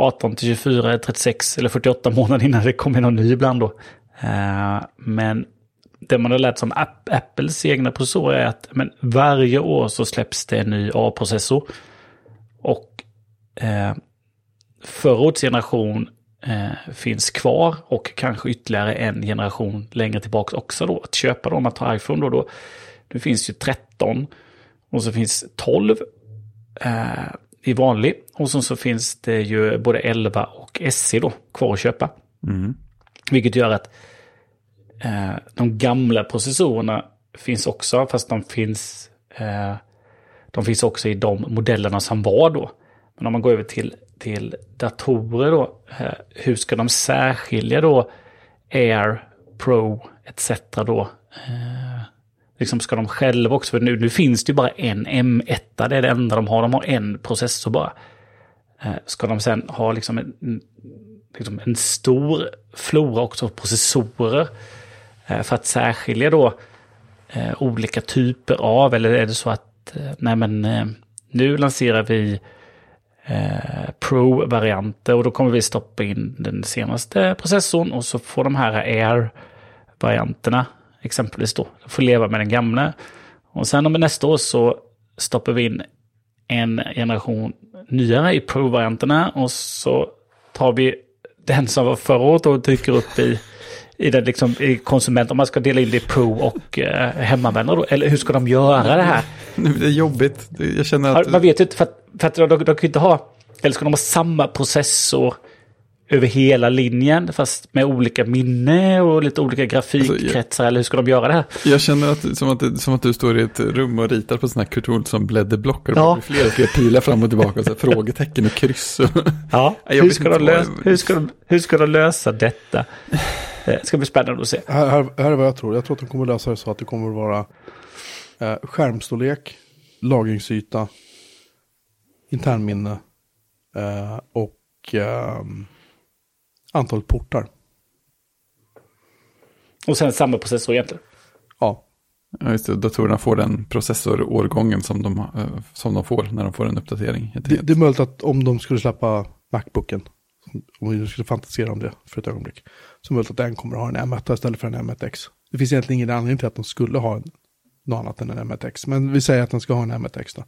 18 till 24, 36 eller 48 månader innan det kommer någon ny ibland då. Men det man har lärt som Apples egna processorer är att varje år så släpps det en ny A-processor. Och förra årets generation finns kvar och kanske ytterligare en generation längre tillbaka också då. Att köpa dem, att ta iPhone då. Det finns ju 13 och så finns 12 i vanlig. Och sen så finns det ju både 11 och SE då kvar att köpa. Mm. Vilket gör att de gamla processorerna finns också, fast de finns också i de modellerna som var då. Men om man går över till datorer då, hur ska de särskilja då Air, Pro etc då? Liksom ska de själva också, för nu finns det ju bara en M1, det är det enda de har en processor bara. Ska de sen ha liksom en stor flora också av processorer för att särskilja då olika typer av, eller är det så att nu lanserar vi Pro-varianter och då kommer vi stoppa in den senaste processorn och så får de här Air-varianterna exempelvis då, får leva med den gamla. Och sen om nästa år så stoppar vi in en generation nyare i Pro-varianterna och så tar vi den som var förra året och dyker upp i den liksom i konsument, om man ska dela in det i Pro och hemmanvändare då, eller hur ska de göra det här? Det är jobbigt. Jag känner att man vet inte för att de kan inte ha, eller ska de ha samma processor över hela linjen fast med olika minne och lite olika grafikkretsar, alltså, eller hur ska de göra det här? Jag känner att som att du står i ett rum och ritar på såna här Kurt Olsson blädderblock och det blir fler pilar fram och tillbaka och så här, frågetecken och kryss. Och ja, hur ska de lösa detta? Det ska bli spännande att se. Här är vad jag tror. Jag tror att de kommer lösa det så att det kommer vara skärmstorlek, lagringsyta, internminne och antal portar. Och sen samma processor egentligen? Ja, just det. Datorerna får den processorårgången som de får när de får en uppdatering. Det är möjligt att om de skulle släppa MacBooken, om jag skulle fantisera om det för ett ögonblick, så är det möjligt att den kommer att ha en M1 istället för en M1X. Det finns egentligen ingen anledning till att de skulle ha något annat än en M1X. Men vi säger att den ska ha en M1X då.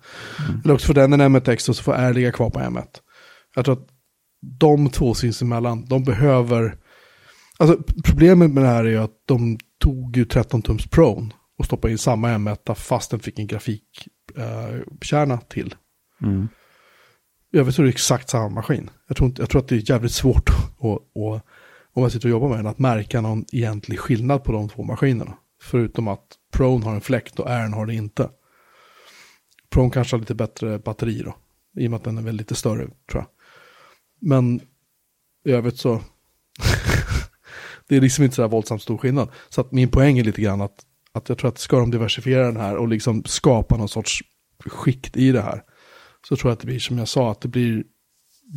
Eller också får den en M1X och så får R ligga kvar på M1. Jag tror att de två sinsemellan, de behöver... Alltså problemet med det här är ju att de tog ju 13-tums Pro och stoppade in samma M1 fast den fick en grafikkärna till. Mm. Jag vet att det är exakt samma maskin. Jag tror att det är jävligt svårt att, om man sitter och jobbar med den, att märka någon egentlig skillnad på de två maskinerna. Förutom att Pro har en fläkt och Air har det inte. Pro kanske har lite bättre batteri då, i och med att den är väl lite större, tror jag. Men i övrigt så Det är liksom inte så här våldsamt stor skillnad. Så att min poäng är lite grann att jag tror att ska de diversifiera den här och liksom skapa någon sorts skikt i det här, så tror jag att det blir som jag sa, att det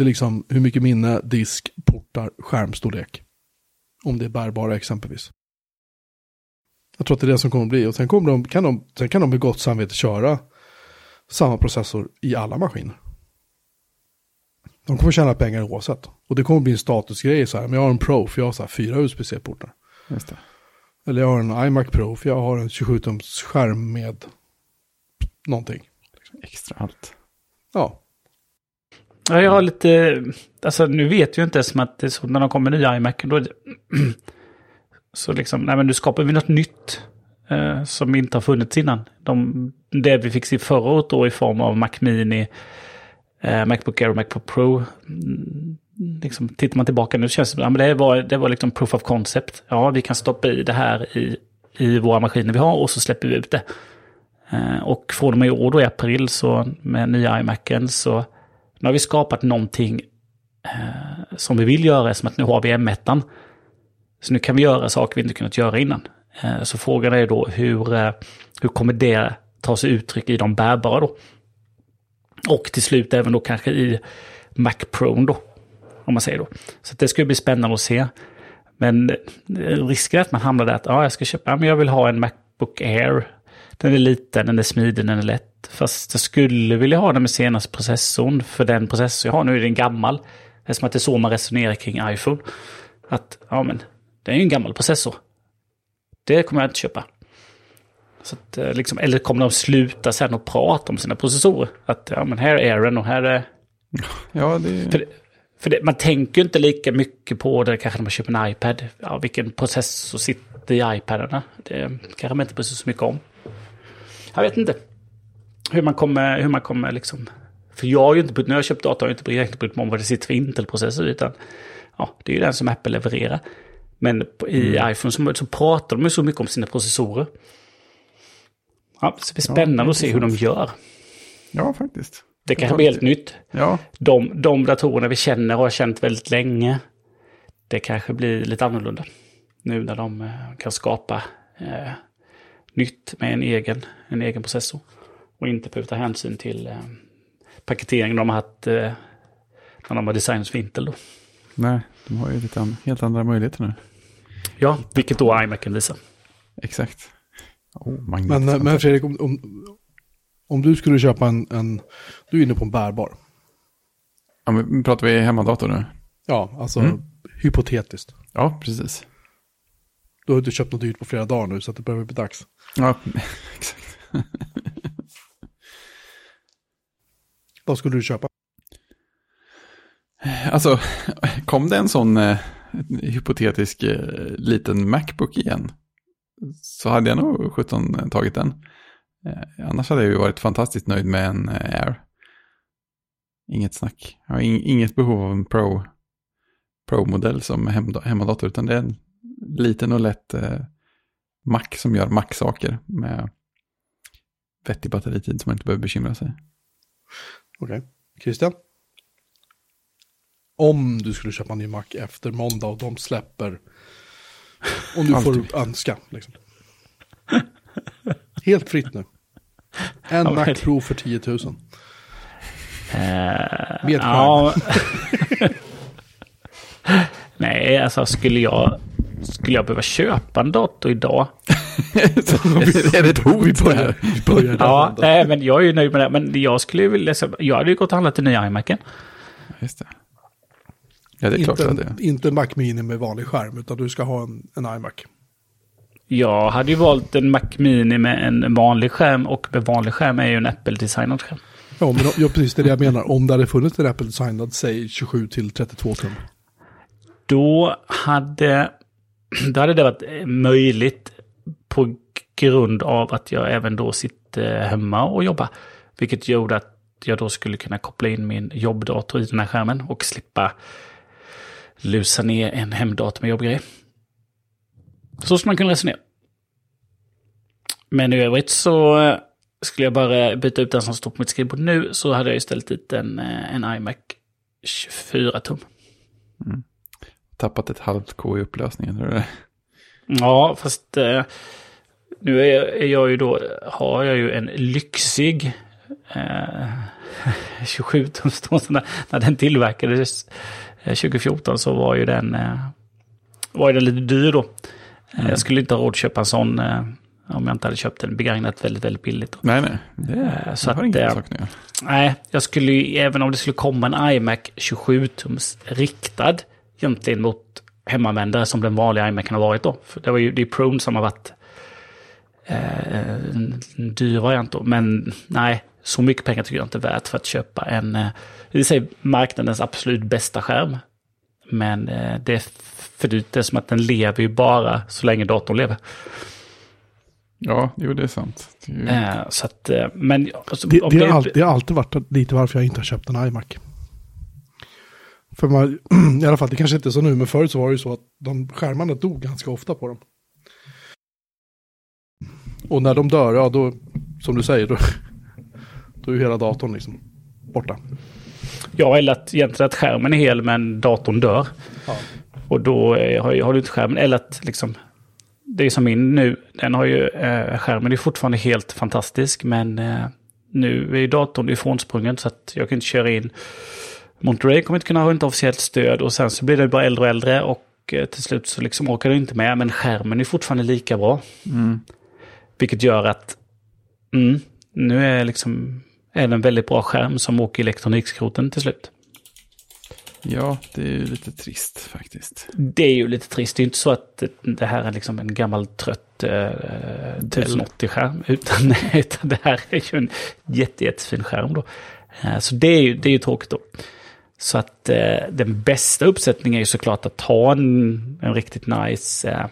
liksom hur mycket minne, disk, portar, skärmstorlek. Om det är bärbara exempelvis. Jag tror att det är det som kommer att bli. Och sen, kan de med gott samvete köra samma processor i alla maskiner. De kommer tjäna pengar oavsett. Och det kommer bli en statusgrej. Så här, men jag har en Pro för jag har så här 4 USB-C-portar. Just det. Eller jag har en iMac Pro för jag har en 27-tums skärm med någonting. Extra allt. Ja. Ja, jag har lite... Alltså nu vet jag inte ens att det är så, när de kommer nya iMac då... Så liksom, nej men nu skapar vi något nytt som inte har funnits innan. Det vi fick se förra året då i form av Mac mini, MacBook Air och MacBook Pro. Liksom, tittar man tillbaka nu känns det som att det var liksom proof of concept. Ja, vi kan stoppa i det här i våra maskiner vi har och så släpper vi ut det. Och från och med i år då i april så med nya iMacen så nu har vi skapat någonting som vi vill göra, som att nu har vi M1. Så nu kan vi göra saker vi inte kunnat göra innan. Så frågan är då hur kommer det ta sig uttryck i de bärbara då? Och till slut även då kanske i Mac Pro då, om man säger då. Så det skulle bli spännande att se. Men risken är att man hamnar där att jag ska köpa, men jag vill ha en MacBook Air. Den är liten, den är smidig, den är lätt. Fast jag skulle vilja ha den med senaste processorn, för den processor jag har nu är den gammal. Eftersom att det är så man resonerar kring iPhone. Att det är ju en gammal processor. Det kommer jag inte köpa. Så att, liksom, eller kommer de sluta sen och prata om sina processorer? Att här är den och här är... Ja, det... För det, man tänker ju inte lika mycket på det kanske när man köper en iPad. Ja, vilken processor sitter i iPadarna? Det kanske man inte precis så mycket om. Jag vet inte hur man kommer liksom... För jag har ju inte... När jag köpt data har jag inte direkt brytt mig om vad det sitter för Intel-processor, utan det är ju den som Apple levererar. Men i iPhone så pratar de ju så mycket om sina processorer. Ja, så det är spännande att se hur de gör. Ja, faktiskt. Det kanske blir helt nytt. Ja. De datorerna vi känner och har känt väldigt länge, det kanske blir lite annorlunda. Nu när de kan skapa nytt med en egen processor. Och inte behöver ta hänsyn till paketeringen de har haft när de har designat för Intel då. Nej, de har ju lite helt andra möjligheter nu. Ja, vilket då iMacen visar. Exakt. Men Fredrik, om du skulle köpa en... Du är inne på en bärbar. Ja, men pratar vi hemmadator nu? Ja, alltså hypotetiskt. Ja, precis. Du har inte köpt något dyrt på flera dagar nu, så att det behöver bli dags. Ja, exakt. Vad skulle du köpa? Alltså, kom det en sån hypotetisk liten MacBook igen, så hade jag nog 17 tagit den. Annars hade jag ju varit fantastiskt nöjd med en Air. Inget snack. Jag har inget behov av en Pro-modell som hemmadator, utan det är en liten och lätt Mac som gör Mac-saker med vettig batteritid som man inte behöver bekymra sig. Okej. Christian? Om du skulle köpa en ny Mac efter måndag och de släpper, om du får önska liksom. Helt fritt nu. En Mac Pro för 10 000. Med skärm. Nej, alltså skulle jag behöva köpa en dator idag? Är det ett hot på det? Ja, nej, men jag är ju nöjd med det. Men jag hade ju gått och handlat till nya iMacen. Just det. Ja, det är klart inte en Mac mini med vanlig skärm, utan du ska ha en iMac. Jag hade ju valt en Mac mini med en vanlig skärm, och med vanlig skärm är ju en Apple-designad skärm. Ja, men precis det jag menar. Om det hade funnits en Apple-designad, säg 27-32 tum. Då hade det varit möjligt på grund av att jag även då sitter hemma och jobbar. Vilket gjorde att jag då skulle kunna koppla in min jobbdator i den här skärmen och slippa lusa ner en hemdator med jobbgrej. Så ska man kunna resonera. Men i övrigt så skulle jag bara byta ut den som står på mitt skrivbord nu, så hade jag istället dit en iMac 24 tum. Mm. tappat ett halvt K i upplösningen, tror du? Ja, fast nu är jag ju då, har jag ju en lyxig 27-tums när den tillverkades 2014 så var ju den lite dyr då. Mm. Jag skulle inte ha råd att köpa en sån om jag inte hade köpt den begagnat väldigt, väldigt billigt. Då. Nej. Så jag har ingen sak nu. Nej, jag skulle ju, även om det skulle komma en iMac 27-tums riktad egentligen mot hemmanvändare som den vanliga iMacen har varit då. För det var ju det Pro som har varit en dyr variant då. Men nej, så mycket pengar tycker jag inte är värt för att köpa en det säger marknadens absolut bästa skärm. Men det är för dyrt. Det är som att den lever ju bara så länge datorn lever. Ja, jo, det är sant. Det är ju... så att, men, alltså, det har alltid varit lite varför jag inte har köpt en iMac. För man, i alla fall, det kanske inte är så nu, men förut så var det ju så att de skärmarna dog ganska ofta på dem. Och när de dör, ja då, som du säger, då är ju hela datorn liksom borta. Ja, eller att egentligen att skärmen är hel, men datorn dör. Ja. Och då har du inte skärmen, eller att liksom, det är som min nu, den har ju, skärmen är fortfarande helt fantastisk, men nu är ju datorn ifrånsprungen så att jag kan inte köra in Monterey kommer inte kunna ha inte officiellt stöd och sen så blir det bara äldre och äldre och till slut så liksom orkar du inte med men skärmen är fortfarande lika bra. Mm. Vilket gör att nu är liksom en väldigt bra skärm som åker elektronikskroten till slut. Ja, det är ju lite trist faktiskt. Det är ju lite trist. Det är ju inte så att det här är liksom en gammal trött 1080-skärm utan det här är ju en jättefin skärm då. Så det är ju tråkigt då. Så att den bästa uppsättningen är ju såklart att ta en riktigt nice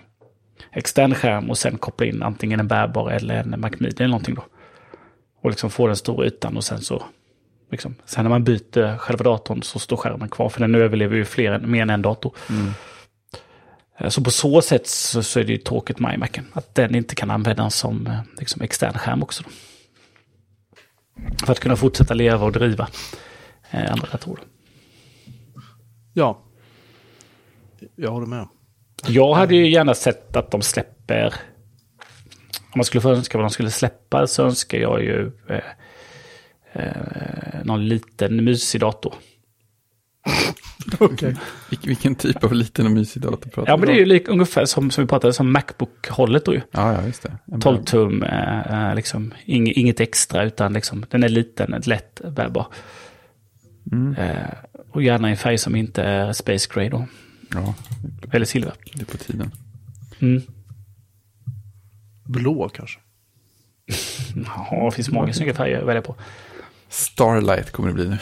extern skärm och sen koppla in antingen en bärbar eller en Mac mini eller någonting då. Och liksom få den stora ytan och sen så liksom, sen när man byter själva datorn så står skärmen kvar för den överlever ju mer än en dator. Mm. Så på så sätt så är det ju tråkigt med iMacen att den inte kan användas som liksom extern skärm också då. För att kunna fortsätta leva och driva andra datorer. Ja. Jag håller med. Jag hade ju gärna sett att de släpper... Om man skulle önska vad de skulle släppa så önskar jag ju någon liten mysig dator. Okej. Vilken typ av liten och mysig dator pratar du om? Ja, men det är ju ungefär som vi pratade om MacBook-hållet då ju. Ja, just det. 12-tum, liksom, inget extra utan liksom, den är liten, lätt, bärbar. Mm. Och gärna i en färg som inte är space grey då. Ja. Eller silver. Det är på tiden. Mm. Blå kanske? Ja, det finns många snygga färger att välja på. Starlight kommer det bli nu.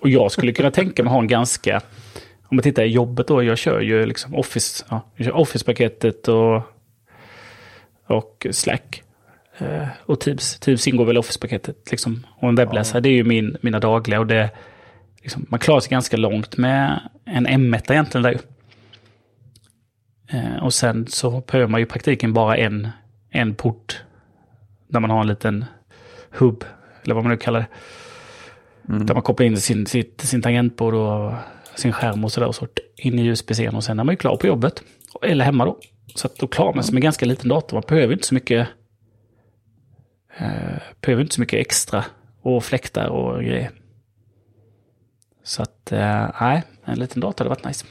Och jag skulle kunna tänka mig ha en ganska... Om man tittar i jobbet då, jag kör ju liksom Office-paketet och Slack och Teams. Teams ingår väl i Office-paketet liksom. Och en webbläsare, det är ju mina dagliga. Och det, liksom, man klarar sig ganska långt med en M1 egentligen där ju. Och sen så behöver man ju i praktiken bara en port där man har en liten hub, eller vad man nu kallar det. Mm. Där man kopplar in sin tangentbord och sin skärm och sådär och sort in i USB-C och sen är man ju klar på jobbet eller hemma då. Så att då klarar man sig med ganska liten dator. Man behöver inte så mycket extra och fläktar och grejer. Så att nej, en liten dator hade varit nice.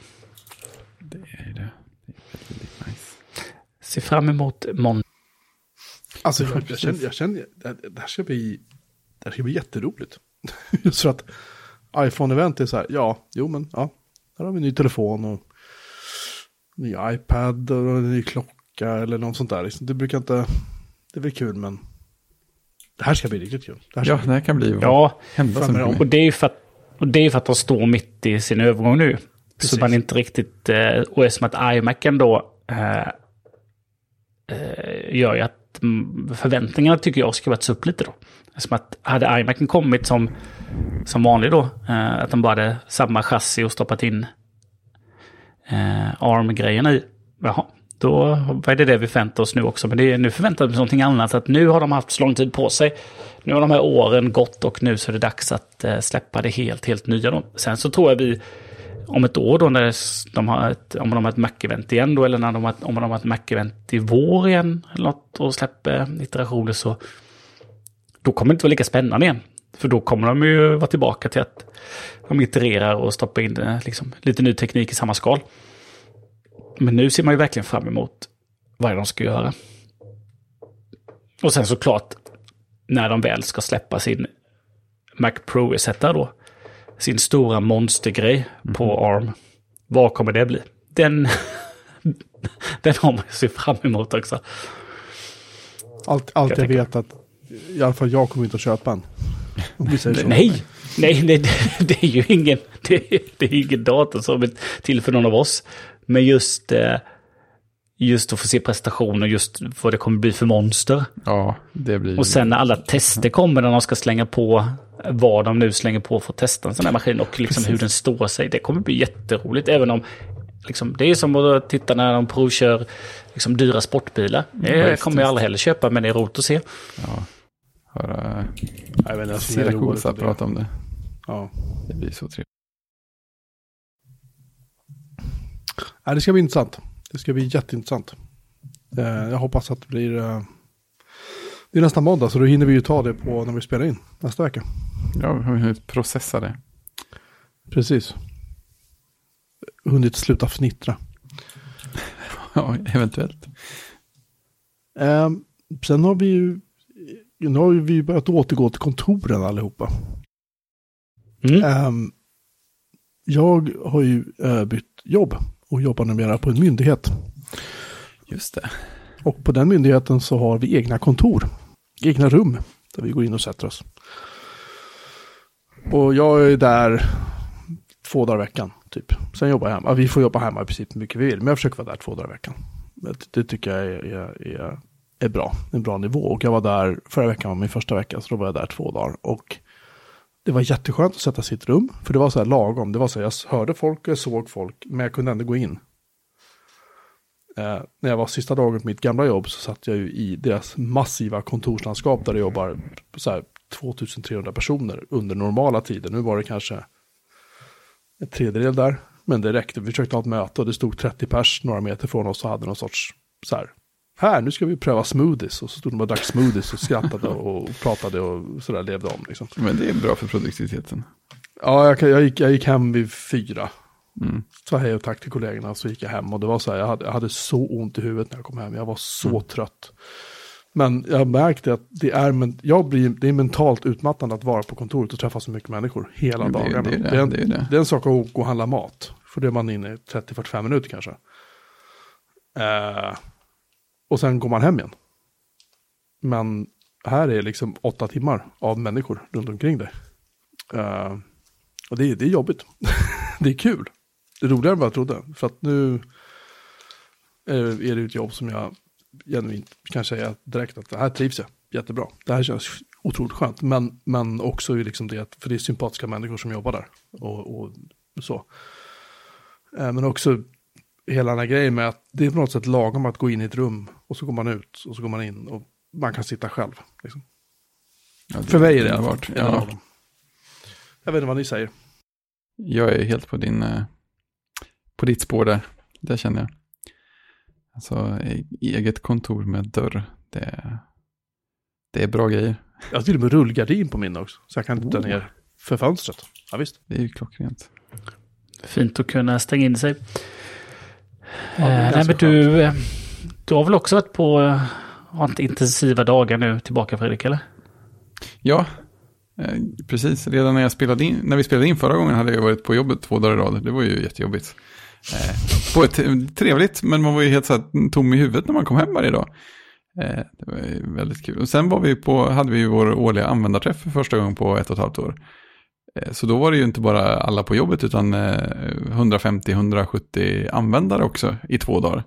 Det är det. Det är väldigt nice. Se fram emot måndag. Alltså jag känner det här ska bli jätteroligt. Just för att iPhone-event är så här, där har vi en ny telefon och en ny iPad och en ny klocka eller något sånt där. Det brukar inte, det blir kul men det här ska bli riktigt kul. Det här kan bli vad hända som kommer. Och det är för att de står mitt i sin övergång nu. Precis. Så man inte riktigt, och är som att iMacen då gör ju att förväntningarna tycker jag ska vätts upp lite då. Som att hade iMacen kommit som vanlig då, att de bara hade samma chassi och stoppat in ARM-grejerna i. Jaha, då var det vi förväntade oss nu också. Men nu förväntar vi oss någonting annat. Att nu har de haft så lång tid på sig. Nu har de här åren gått och nu så är det dags att släppa det helt nya då. Sen så tror jag vi om ett år då när de har ett Mac-event igen då, eller när om de har ett Mac-event i vår igen eller något och släpper iterationer, så då kommer det inte vara lika spännande igen. För då kommer de ju vara tillbaka till att de itererar och stoppar in liksom, lite ny teknik i samma skal. Men nu ser man ju verkligen fram emot vad de ska göra. Och sen såklart när de väl ska släppa sin Mac Pro-ersättare då, sin stora monstergrej på ARM. Vad kommer det bli? Den har man sig fram emot också. Allt jag vet att i alla fall jag kommer inte att köpa en. Nej, det är ju ingen det är ingen dator som är till för någon av oss. Men just att få se prestationer, just vad det kommer bli för monster. Ja, det blir. Och sen när alla tester kommer, när de ska slänga på vad de nu slänger på för att testa en sån här maskin och liksom hur den står sig, det kommer bli jätteroligt, även om liksom, det är som att titta när de provkör liksom, dyra sportbilar. Det kommer jag aldrig heller köpa, men det är roligt att se. Ja. Jag vet inte, det är roligt att prata om det. Ja. Det blir så trevligt. Ja, det ska bli intressant. Det ska bli jätteintressant. Jag hoppas att det blir... det är nästa måndag, så då hinner vi ju ta det på när vi spelar in nästa vecka. Ja, vi processar det. Precis. Hunnit sluta fnittra. Ja, eventuellt. Sen har vi ju... Nu har vi börjat återgå till kontoren allihopa. Jag har ju bytt jobb och jobbar numera på en myndighet. Just det. Och på den myndigheten så har vi egna kontor. Egna rum där vi går in och sätter oss. Och jag är där 2 dagar i veckan typ. Sen jobbar jag hemma. Vi får jobba hemma i princip hur mycket vi vill. Men jag försöker vara där 2 dagar i veckan. Det tycker jag är bra, en bra nivå. Och jag var där förra veckan, var min första vecka, så då var jag där 2 dagar. Och det var jätteskönt att sätta sitt rum, för det var så här lagom. Det var så här, jag hörde folk och jag såg folk, men jag kunde ändå gå in. När jag var sista dagen på mitt gamla jobb så satt jag ju i deras massiva kontorslandskap där det jobbar så här 2300 personer under normala tider. Nu var det kanske en tredjedel där, men det räckte. Vi försökte ha ett möte och det stod 30 pers några meter från oss och hade någon sorts så här... Här, nu ska vi pröva smoothies. Och så stod de och drack smoothies och skrattade och pratade och sådär, levde om. Liksom. Men det är bra för produktiviteten. Ja, jag gick hem vid 4. Så hej och tack till kollegorna, så gick jag hem. Och det var så här, jag hade så ont i huvudet när jag kom hem. Jag var så trött. Men jag märkte att det är mentalt utmattande att vara på kontoret och träffa så mycket människor hela dagen. Det är en sak att gå och handla mat. För det är man inne i 30-45 minuter kanske. Och sen går man hem igen. Men här är liksom 8 timmar av människor runt omkring dig. Och det är jobbigt. Det är kul. Det är roligare än vad jag trodde. För att nu är det ett jobb som jag genuint kan säga direkt att det här trivs jag jättebra. Det här känns otroligt skönt. Men också liksom det, för det är sympatiska människor som jobbar där. Och så. Men också... Hela den här grejen med att det är på något sätt lagom att gå in i ett rum och så går man ut och så går man in och man kan sitta själv. Liksom. Ja, för mig är det varit. Ja. Jag vet inte vad ni säger. Jag är helt på ditt spår där. Det känner jag. Alltså eget kontor med dörr. Det är bra grejer. Jag har till och med rullgardin på min också. Så jag kan titta ner för fönstret. Ja visst. Det är ju klockrent. Fint att kunna stänga in sig. Ja, nej, men du har väl också varit på intensiva dagar nu tillbaka, Fredrik, eller? Ja, precis. Redan när vi spelade in förra gången hade jag varit på jobbet 2 dagar i rad. Det var ju jättejobbigt. På ett trevligt, men man var ju helt så här tom i huvudet när man kom hem varje dag. Det var ju väldigt kul. Och sen hade vi ju vår årliga användarträff för första gången på 1,5 år. Så då var det ju inte bara alla på jobbet utan 150-170 användare också i 2 dagar.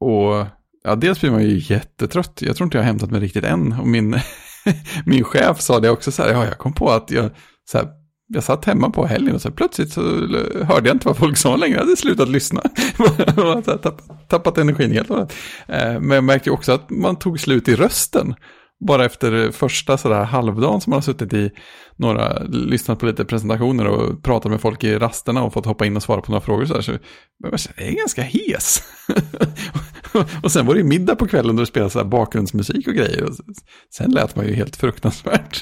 Och ja, dels blir man ju jättetrött. Jag tror inte jag har hämtat mig riktigt än. Och min chef sa det också så här. Ja, jag kom på att jag satt hemma på helgen och så här, plötsligt så hörde jag inte vad folk sa längre. Jag hade slutat lyssna. Tappat energin helt. Men jag märkte också att man tog slut i rösten. bara efter första sådär halvdagen som man har suttit i några, lyssnat på lite presentationer och pratat med folk i rasterna och fått hoppa in och svara på några frågor och sådär, så jag är ganska hes. Och sen var det middag på kvällen då det spelade så här bakgrundsmusik och grejer. Och sen lät man ju helt fruktansvärt.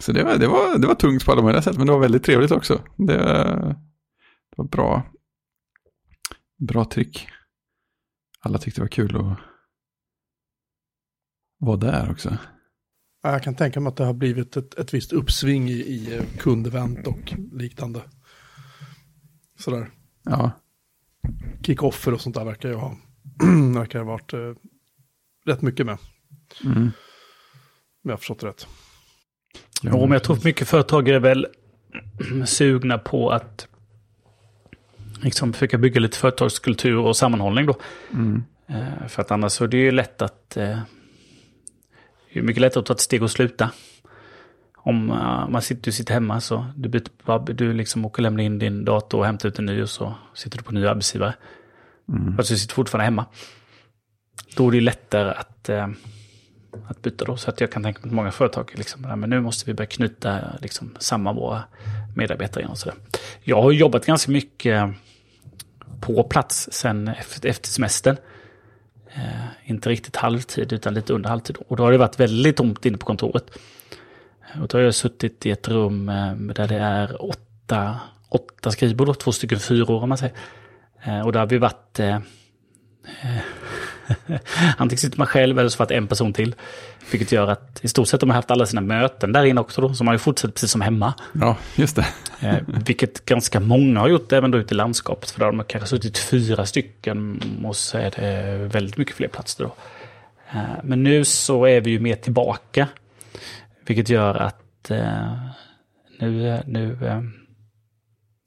Så det var tungt på alla möjliga sätt, men det var väldigt trevligt också. Det var bra trick. Alla tyckte det var kul att vara där också. Jag kan tänka mig att det har blivit ett visst uppsving i kundevent och liknande. Sådär. Ja. Kickoffer och sånt där verkar jag ha. Verkar ha varit rätt mycket med. Mm. Men jag har förstått det rätt. Ja, men jag tror mycket företag är väl sugna på att liksom försöka bygga lite företagskultur och sammanhållning då. Mm. För att annars så är det ju lätt att det är mycket lättare att ta ett steg och sluta. Om man sitter hemma så du liksom åker och lämnar in din dator och hämtar ut en ny och så sitter du på en ny arbetsgivare. Mm. Fast du sitter fortfarande hemma. Då är det lättare att byta då. Så att jag kan tänka mig att många företag liksom, men nu måste vi börja knyta liksom, samman våra medarbetare och sådär. Jag har jobbat ganska mycket på plats sen efter semestern. Inte riktigt halvtid utan lite under halvtid. Och då har det varit väldigt tomt inne på kontoret. Och då har jag suttit i ett rum där det är åtta skrivbord och 2 stycken 4 om man säger. Och där har vi varit antingen sitter man själv eller så varit en person till. Vilket gör att i stort sett de har haft alla sina möten där inne också då, som har ju fortsatt precis som hemma. Ja, just det. Vilket ganska många har gjort även då ute i landskapet. För där har man kanske suttit 4 stycken och så är det väldigt mycket fler platser då. Men nu så är vi ju mer tillbaka. Vilket gör att nu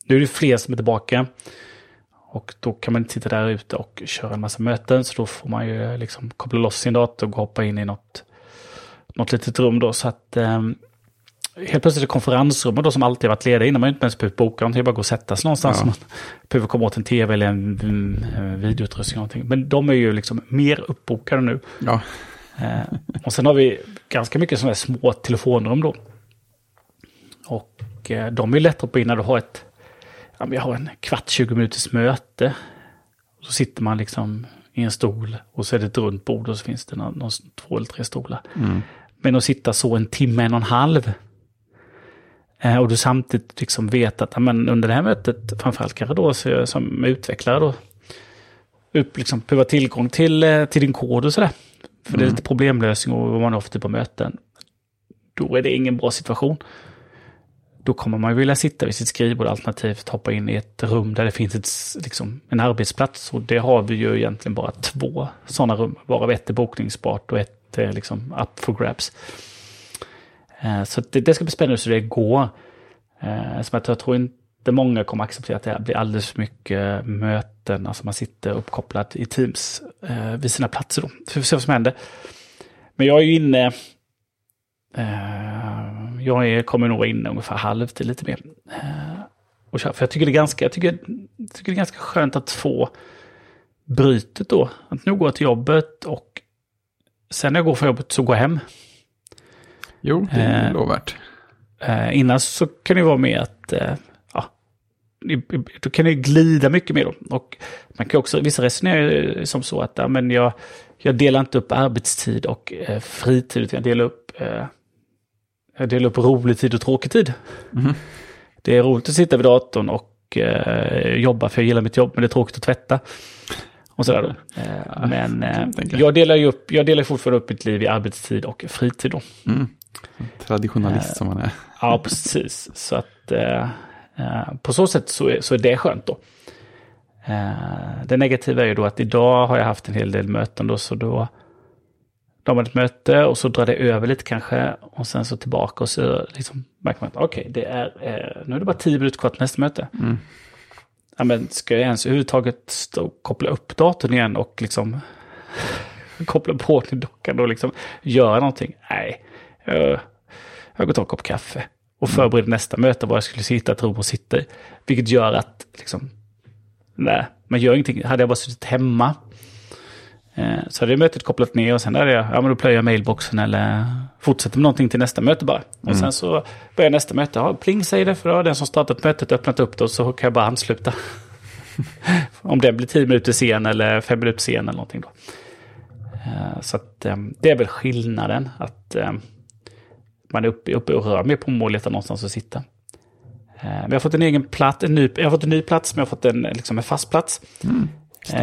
är det fler som är tillbaka. Och då kan man inte sitta där ute och köra en massa möten. Så då får man ju liksom koppla loss sin dator och hoppa in i något litet rum då. Så att helt plötsligt är konferensrummet då som alltid varit lediga innan man inte ens behövt boka. Man behöver bara gå och sätta sig någonstans. Ja. Man behöver komma åt en tv eller en videoutrustning. Någonting. Men de är ju liksom mer uppbokade nu. Ja. Och sen har vi ganska mycket sådana här små telefonrum då. Och de är lättare på innan du har ett... Jag har en 20 minuters möte. Så sitter man liksom i en stol och så är det ett runt bord och så finns det 2 eller 3 stolar. Mm. Men att sitta så 1 timme, 1,5 timme och du samtidigt liksom vet att men under det här mötet, framförallt kanske då så som utvecklare då liksom behöver tillgång till din kod och sådär. För det är lite problemlösning och vad man har för typ av möten. Då är det ingen bra situation. Då kommer man ju vilja sitta vid sitt skrivbord alternativt hoppa in i ett rum där det finns liksom, en arbetsplats. Och det har vi ju egentligen bara 2 sådana rum. Varav 1 är bokningsbart och 1 är liksom up for grabs. Så det ska bli spännande så det går. Som jag tror inte många kommer acceptera att det blir alldeles för mycket möten. Alltså man sitter uppkopplad i Teams vid sina platser då. Så vi får se vad som händer. Men jag är ju inne... Jag kommer nog in ungefär halv till lite mer. Och för jag tycker det är ganska skönt att få brytet då. Att nu går jag till jobbet och sen när jag går från jobbet så går jag hem. Jo, det är lovvärt. Innan så kan det vara med att då kan det glida mycket mer då. Och man kan också, vissa resonerar som så att men jag delar inte upp arbetstid och fritid utan jag delar upp rolig tid och tråkig tid. Mm. Det är roligt att sitta vid datorn och jobba för jag gillar mitt jobb men det är tråkigt att tvätta. Och sådär då. Men jag delar fortfarande upp mitt liv i arbetstid och fritid då. Mm. Traditionalist som man är. Ja, precis. Så att på så sätt så är det skönt då. Det negativa är ju då att idag har jag haft en hel del möten då så då de hade ett möte och så drar det över lite kanske och sen så tillbaka och så liksom märker man att det är nu är det bara 10 minuter kvar till nästa möte. Mm. Ja, men ska jag ens överhuvudtaget stå och koppla upp datorn igen och liksom koppla på till dockan och liksom göra någonting? Nej, jag går och tar en kopp kaffe och förbereder nästa möte var jag skulle sitta i. Vilket gör att liksom, nej, man gör ingenting. Hade jag bara suttit hemma Så det är mötet kopplat ner och sen där jag, ja men då plöjer jag mailboxen eller fortsätter med någonting till nästa möte bara. Och sen så börjar nästa möte, ja pling säger det för då har den som startat mötet öppnat upp då så kan jag bara ansluta. Om det blir 10 minuter sen eller 5 minuter sen eller någonting då. Så att det är väl skillnaden att man är uppe och rör mig på målet någonstans att sitta. Men jag har fått en egen plats, jag har fått en ny plats men jag har fått en, liksom en fast plats. Mm.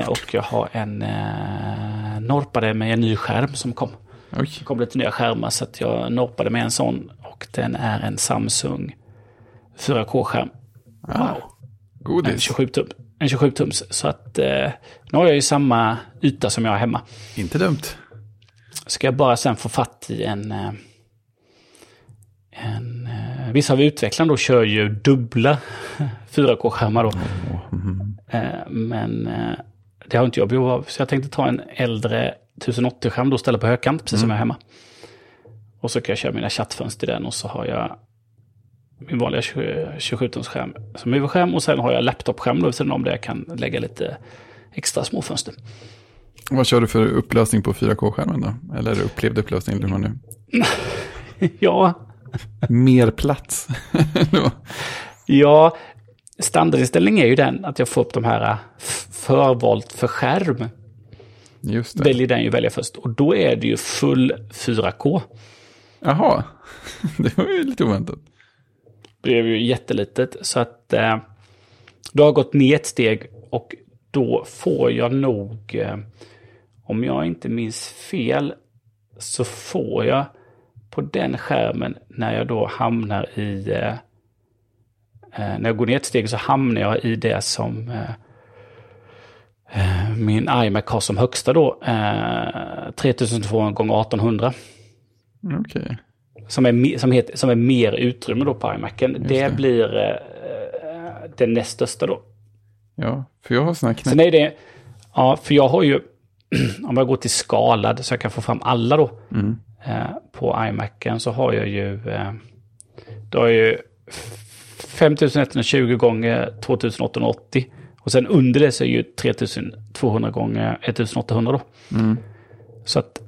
Och jag har en norpade med en ny skärm som kom. Oj. Det kom lite nya skärmar så att jag norpade med en sån. Och den är en Samsung 4K-skärm. Wow. Godis. En 27-tum. En 27-tums. Så att nu har jag ju samma yta som jag har hemma. Inte dumt. Ska jag bara sen få fatt i en vissa av utvecklarna då kör ju dubbla 4K-skärmar då. Men det har inte jag behov av. Så jag tänkte ta en äldre 1080-skärm då och ställa på högkant, precis som jag är hemma. Och så kan jag köra mina chattfönster i den och så har jag min vanliga 27-tumsskärm som huvudskärm och sen har jag laptopskärm då sedan om det jag kan lägga lite extra små fönster. Vad kör du för upplösning på 4K-skärmen då? Eller är det upplevd upplösning du har nu? Ja. Mer plats. Ja, standardinställning är ju den att jag får upp de här förvalt för skärm. Just det. Väljer den ju välja först. Och då är det ju full 4K. Jaha, det var ju lite oväntat. Det är ju jättelitet. Så att då har jag gått ner ett steg och då får jag nog, om jag inte minns fel, så får jag på den skärmen när jag då hamnar i när jag går ner ett steg så hamnar jag i det som min iMac har som högsta då 3200 x 1800. Okej. Okay. Som är mer utrymme då på iMacen. Det blir den näst största då. Ja, för jag har såna knä. Sen är det, ja, för jag har ju om jag går till skalad så jag kan få fram alla då. Mm. På iMacen så har jag ju då har jag ju 5120 gånger 2880 och sen under det så är ju 3200 gånger 1800 då. Mm. Så att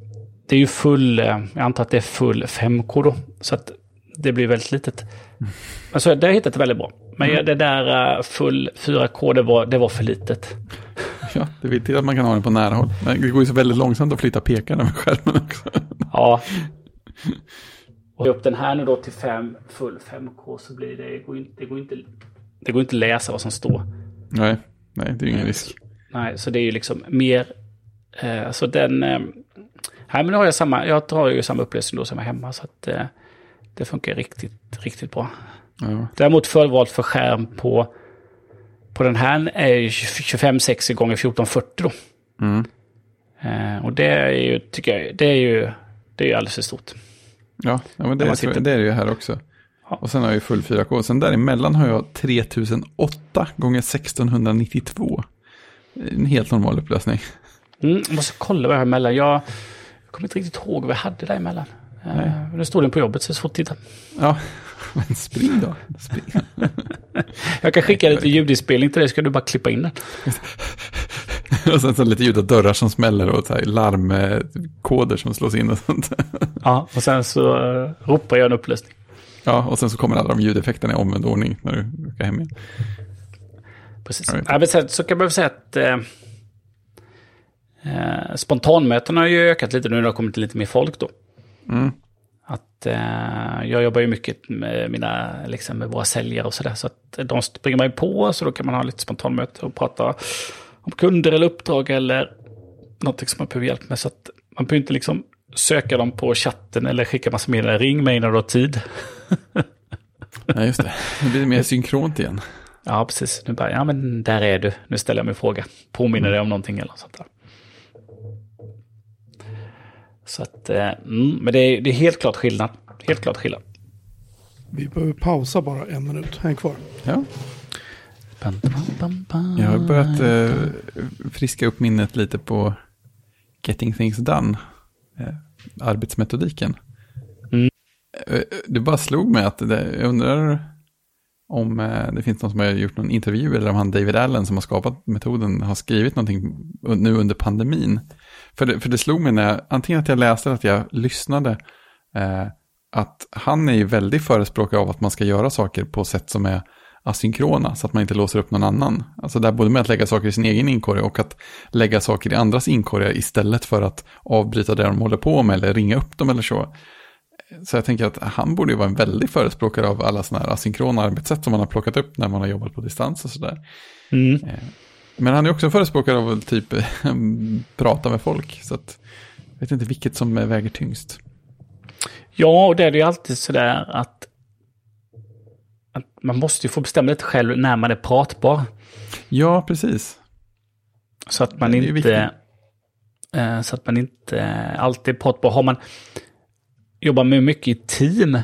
det är ju full, jag antar att det är full 5K då, så att det blir väldigt litet. Mm. Alltså det har jag hittat väldigt bra. Men det där full 4K, det var för litet. Ja, det är viktigt att man kan ha den på nära håll. Det går ju så väldigt långsamt att flytta pekarna med skärmen också. Ja. Och upp den här nu då till full 5K så blir det går inte läsa vad som står. Nej, det är ingen risk. Nej, så det är ju liksom mer så den här, men jag tar ju samma upplösning då som jag hemma, så att det funkar riktigt riktigt bra. Ja. Däremot förvalt för skärm på den här är ju 2560 gånger 1440 då. Mm. Och det är ju, tycker jag, det är ju alldeles för stort. Ja, men det är det ju här också. Ja. Och sen har jag ju full 4K. Sen däremellan har jag 3008 gånger 1692. En helt normal upplösning. Jag måste kolla vad jag har emellan. Jag kommer inte riktigt ihåg vad jag hade där emellan. Nu står den på jobbet så det är svårt att titta. Ja, men spring då. Jag kan skicka lite ljudinspelning till dig, ska du bara klippa in den. Och sen så lite ljud av dörrar som smäller och så här larmkoder som slås in och sånt. Ja, och sen så ropar jag en upplösning. Ja, och sen så kommer alla de ljudeffekterna i omvänd ordning när du åker hem igen. Precis. Ja, men så kan jag behöva säga att spontanmötena har ju ökat lite nu när det har kommit lite mer folk då. Mm. Att jag jobbar ju mycket med våra säljare och sådär, så att de springer mig på, så då kan man ha lite spontanmöte och prata om kunder eller uppdrag eller något som man behöver hjälp med, så att man behöver inte söka dem på chatten eller skicka massa meddelanden, ring mig när du har tid. Ja, just det. Nu blir det mer synkront igen. Ja, precis. Nu bara, ja men där är du. Nu ställer jag mig en fråga. Påminner dig om någonting eller sånt där. Så att, men det är helt klart skillnad. Helt klart skillnad. Vi behöver pausa bara en minut. Häng kvar. Ja. Jag har börjat friska upp minnet lite på Getting Things Done, arbetsmetodiken. Mm. Det bara slog mig att jag undrar om det finns någon som har gjort någon intervju eller om han David Allen som har skapat metoden har skrivit någonting nu under pandemin. För det slog mig när jag, antingen att jag läste eller att jag lyssnade, att han är ju väldigt förespråkare av att man ska göra saker på sätt som är asynkrona, så att man inte låser upp någon annan. Alltså där både med att lägga saker i sin egen inkorg och att lägga saker i andras inkorgar istället för att avbryta det de håller på med eller ringa upp dem eller så. Så jag tänker att han borde ju vara en väldigt förespråkare av alla sådana här asynkrona arbetssätt som man har plockat upp när man har jobbat på distans och sådär. Mm. Men han är också en förespråkare av typ prata med folk, så att jag vet inte vilket som väger tyngst. Ja, och det är ju alltid sådär att man måste ju få bestämma lite själv när man är pratbar. Ja, precis. Så att man inte alltid är pratbar. Har man jobbar med mycket i team,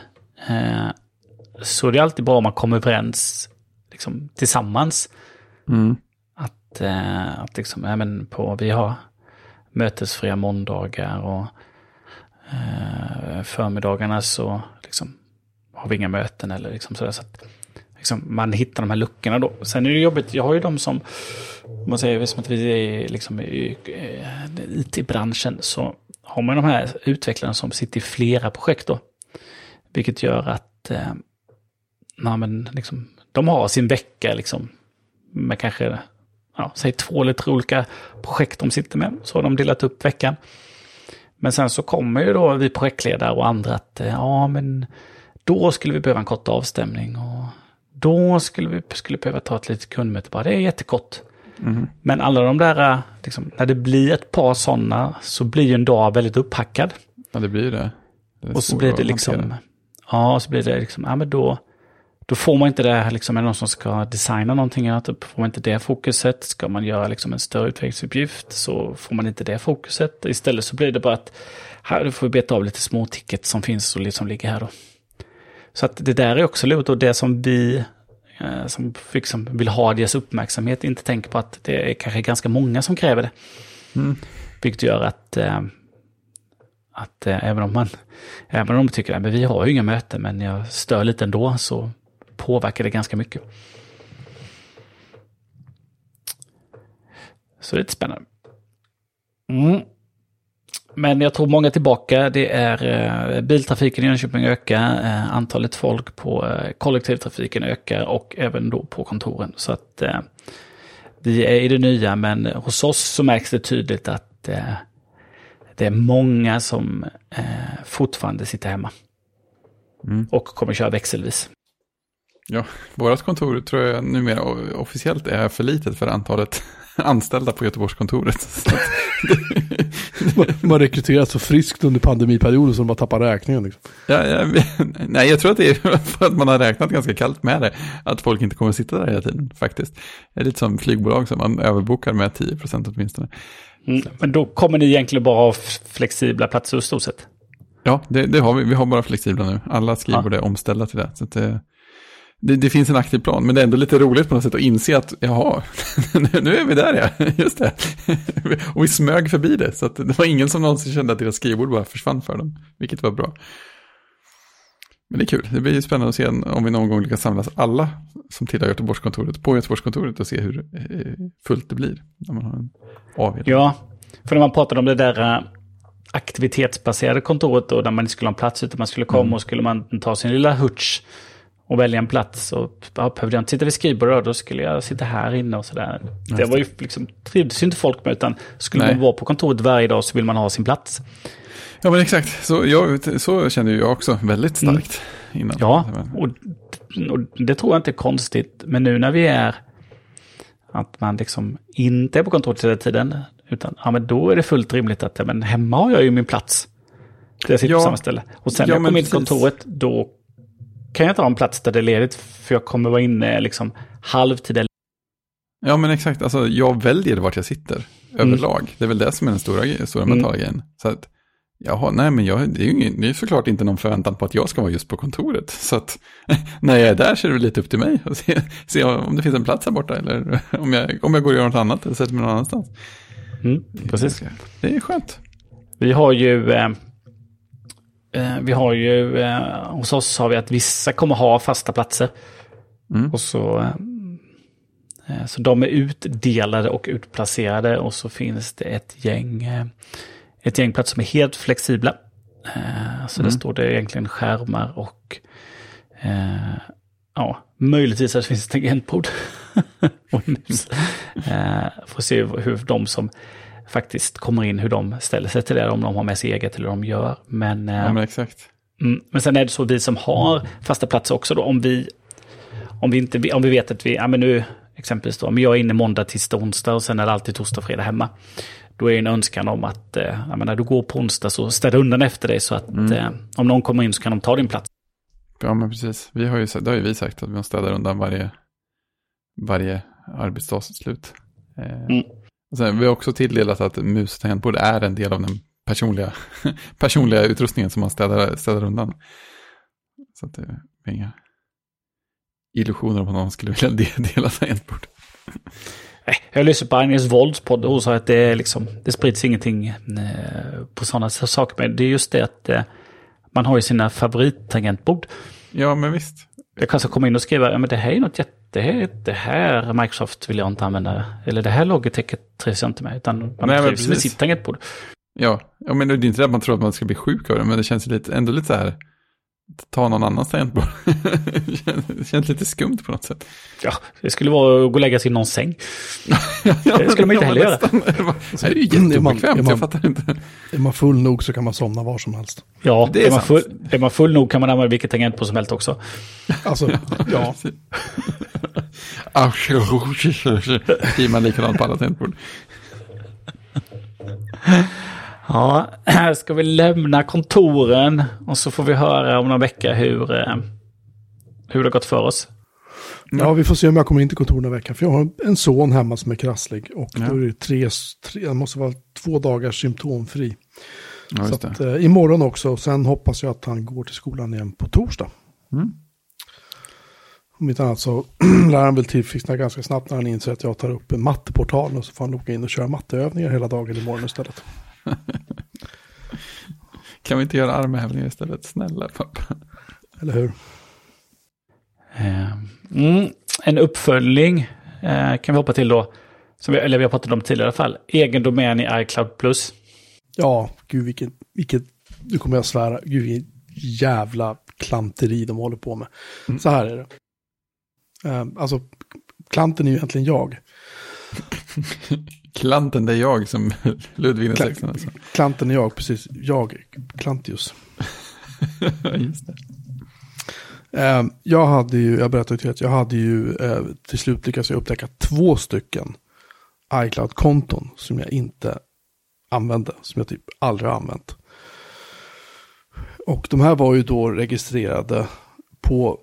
så är det alltid bra om man kommer överens liksom tillsammans. Mm. Att liksom, även på, vi har mötesfria måndagar och förmiddagarna så liksom har vi inga möten eller liksom sådär, så att liksom man hittar de här luckorna då. Sen är det jobbigt, jag har ju de som man säger, som att vi är liksom i IT-branschen, så har man de här utvecklarna som sitter i flera projekt då, vilket gör att liksom, de har sin vecka liksom med kanske säg 2 eller 3 olika projekt de sitter med, så har de delat upp veckan. Men sen så kommer ju då vi projektledare och andra att men då skulle vi behöva en kort avstämning och då skulle vi behöva ta ett litet kundmöte, bara det är jättekort. Mm. Men alla de där liksom, när det blir ett par sådana så blir ju en dag väldigt upphackad. Ja, det blir det. Och så blir det liksom men då får man inte det här liksom, är det någon som ska designa någonting eller typ, får man inte det fokuset, ska man göra liksom en större utvecklingsuppgift så får man inte det fokuset. Istället så blir det bara att här får vi beta av lite små tickets som finns och liksom ligger här då. Så att det där är också lurt, och det som vi som liksom vill ha deras uppmärksamhet inte tänker på att det är kanske ganska många som kräver det. Mm. Vilket gör att även om de tycker att vi har ju inga möten men jag stör lite ändå, så påverkar det ganska mycket. Så det är lite spännande. Mm. Men jag tror många tillbaka, det är biltrafiken i Jönköping ökar, antalet folk på kollektivtrafiken ökar och även då på kontoren. Så att vi är i det nya, men hos oss så märks det tydligt att det är många som fortfarande sitter hemma. Mm. Och kommer köra växelvis. Ja, vårt kontor tror jag numera officiellt är för litet för antalet anställda på Göteborgskontoret. Man rekryterat så friskt under pandemiperioden så man tappar räkningen. Liksom. Nej, jag tror att det är för att man har räknat ganska kallt med det. Att folk inte kommer sitta där hela tiden faktiskt. Det är lite som flygbolag som man överbokar med 10% åtminstone. Mm, men då kommer ni egentligen bara ha flexibla platser i stort sett? Ja, det har vi. Vi har bara flexibla nu. Alla skrivbord är omställda till det. Så att det finns en aktiv plan, men det är ändå lite roligt på något sätt att inse att nu är vi där, ja, just det. Och vi smög förbi det, så att det var ingen som någonsin kände att deras skrivbord bara försvann för dem, vilket var bra. Men det är kul, det blir ju spännande att se om vi någon gång lyckas samlas alla som tillhör Göteborgskontoret på Göteborgskontoret och se hur fullt det blir när man har en avdelning. Ja, för när man pratade om det där aktivitetsbaserade kontoret då, där man inte skulle ha en plats utan man skulle komma och skulle man ta sin lilla hutsch och välja en plats och behövde jag inte sitta vid skrivbordet, då skulle jag sitta här inne och sådär. Det var ju liksom, trivdes ju inte folk med, utan skulle man vara på kontoret varje dag så vill man ha sin plats. Ja, men exakt. Så kände jag också väldigt starkt innan. Ja, och det tror jag inte är konstigt. Men nu när vi är att man liksom inte är på kontoret hela tiden, utan men då är det fullt rimligt att men hemma har jag ju min plats. Där jag sitter på samma ställe. Och sen när jag kommer in till kontoret, då kan jag ta en plats där det är ledigt, för jag kommer vara inne liksom halvtid eller... Ja, men exakt. Alltså, jag väljer vart jag sitter överlag. Det är väl det som är den stora mentala grejen. Så att, det är ju såklart inte någon förväntan på att jag ska vara just på kontoret. Så att när jag är där så är det lite upp till mig att se om det finns en plats här borta eller om jag går och gör något annat eller sätter mig någon annanstans. Mm, precis. Det är skönt. Hos oss har vi att vissa kommer ha fasta platser och så Så de är utdelade och utplacerade, och så finns det ett gäng platser som är helt flexibla. Så där står det egentligen skärmar och möjligtvis att det finns ett tangentbord och mus. Får se hur de som faktiskt kommer in, hur de ställer sig till det, om de har med sig eget eller de gör. Men exakt. Men sen är det så vi som har fasta platser också då, om vi vet att vi, ja men nu exempelvis då, om jag är inne måndag, tisdag, onsdag och sen är det alltid torsdag och fredag hemma, då är en önskan om att när du går på onsdag så städa undan efter dig så att om någon kommer in så kan de ta din plats. Ja men precis, det har ju vi sagt att vi städar undan varje arbetsdagslut. Och sen vi har också tilldelat att mus och tangentbord är en del av den personliga utrustningen som man städar undan. Så att det är inga illusioner om att någon skulle vilja dela tangentbord. Jag lyssnar på Agnes Volds podd och sa att det sprids ingenting på sådana saker. Men det är just det att man har ju sina favorittangentbord. Ja, men visst. Jag kan så komma in och skriva, men det här är något det här Microsoft vill jag inte använda. Eller det här logotäcket trivs jag inte med. Utan man trivs med sitt tangentbord. Ja, jag menar, det är inte det att man tror att man ska bli sjuk av det. Men det känns ändå lite så här, ta någon annans tangentbord. Det känns lite skumt på något sätt. Ja, det skulle vara att gå och lägga sig i någon säng. Det skulle man inte heller göra. Det är ju jätteobekvämt, jag fattar inte. Är man full nog så kan man somna var som helst. Ja, det är sant. Är man full nog kan man använda vilket tangentbord som helst också. Alltså, ja. Skriver man likadant på alla tangentbord. Ja, här ska vi lämna kontoren och så får vi höra om någon vecka hur det har gått för oss. Ja, vi får se om jag kommer in till kontoren en vecka, för jag har en son hemma som är krasslig och då är det det måste vara 2 dagars symptomfri. Ja, så att, imorgon också, och sen hoppas jag att han går till skolan igen på torsdag. Om inte annat så lär han väl tillfixna ganska snabbt när han inser att jag tar upp en matteportal och så får han åka in och köra matteövningar hela dagen imorgon istället. Kan vi inte göra armhävningar istället? Snälla pappa. Eller hur? En uppföljning kan vi hoppa till då. Vi har pratat om tidigare i alla fall. Egen domän i iCloud Plus. Ja, gud vilket nu kommer jag svära. Gud vilken jävla klanteri de håller på med. Så här är det. Alltså, klanten är ju egentligen jag. Klanten, det är jag som Ludvig VI. Alltså. Klanten är jag, precis. Jag, Klantius. Just det. Jag berättade ju att jag hade ju till slut lyckats upptäcka 2 stycken iCloud-konton som jag inte använde, som jag typ aldrig har använt. Och de här var ju då registrerade på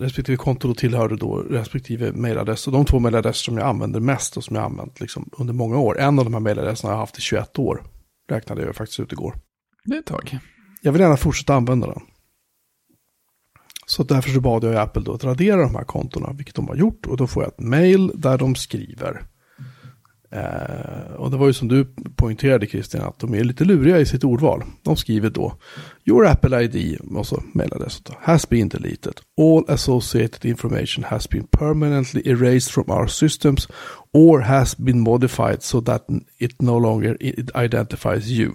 respektive konto, tillhörde då respektive mailadress, och de 2 mailadresser som jag använder mest och som jag använt liksom under många år. En av de här mailadresserna har jag haft i 21 år. Räknade jag faktiskt ut igår. Det är ett tag. Jag vill gärna fortsätta använda den. Så därför så bad jag Apple då att radera de här kontorna, vilket de har gjort, och då får jag ett mail där de skriver. Och det var ju som du poängterade, Kristian, att de är lite luriga i sitt ordval. De skriver då your Apple ID, och så mailadress has been deleted. All associated information has been permanently erased from our systems or has been modified so that it no longer identifies you.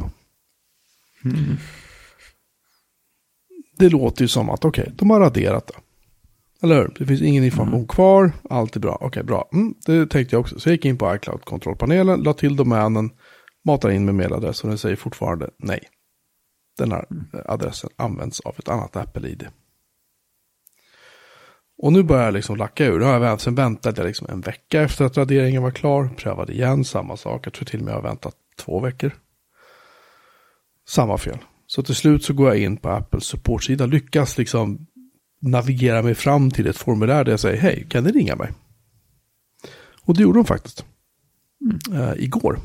Det låter ju som att okej, de har raderat det. Eller hur? Det finns ingen information kvar. Allt är bra. Okej, bra. Det tänkte jag också. Så jag gick in på iCloud-kontrollpanelen, la till domänen, matar in med mailadress och den säger fortfarande nej. Den här adressen används av ett annat Apple-ID. Och nu börjar jag liksom lacka ur. Sen väntade jag liksom en vecka efter att raderingen var klar. Prövade igen samma sak. Jag tror till och med jag har väntat 2 veckor. Samma fel. Så till slut så går jag in på Apples supportsida. Lyckas liksom navigera mig fram till ett formulär där jag säger hej, kan ni ringa mig? Och det gjorde de faktiskt. Igår.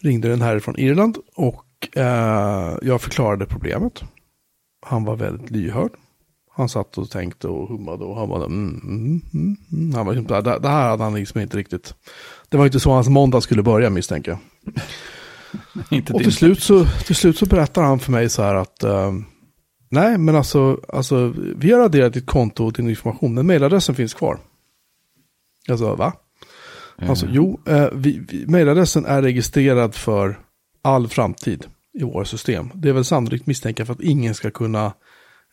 Ringde den här från Irland och jag förklarade problemet. Han var väldigt lyhörd. Han satt och tänkte och hummade och han var Han var liksom, det här hade han liksom inte riktigt. Det var inte så hans måndag skulle börja, misstänker jag. Och till slut så berättar han för mig så här att Nej, men alltså vi har raderat ditt konto och din information, men mejladressen finns kvar. Alltså, va? Alltså, jo, mejladressen är registrerad för all framtid i våra system. Det är väl sannolikt misstänka för att ingen ska kunna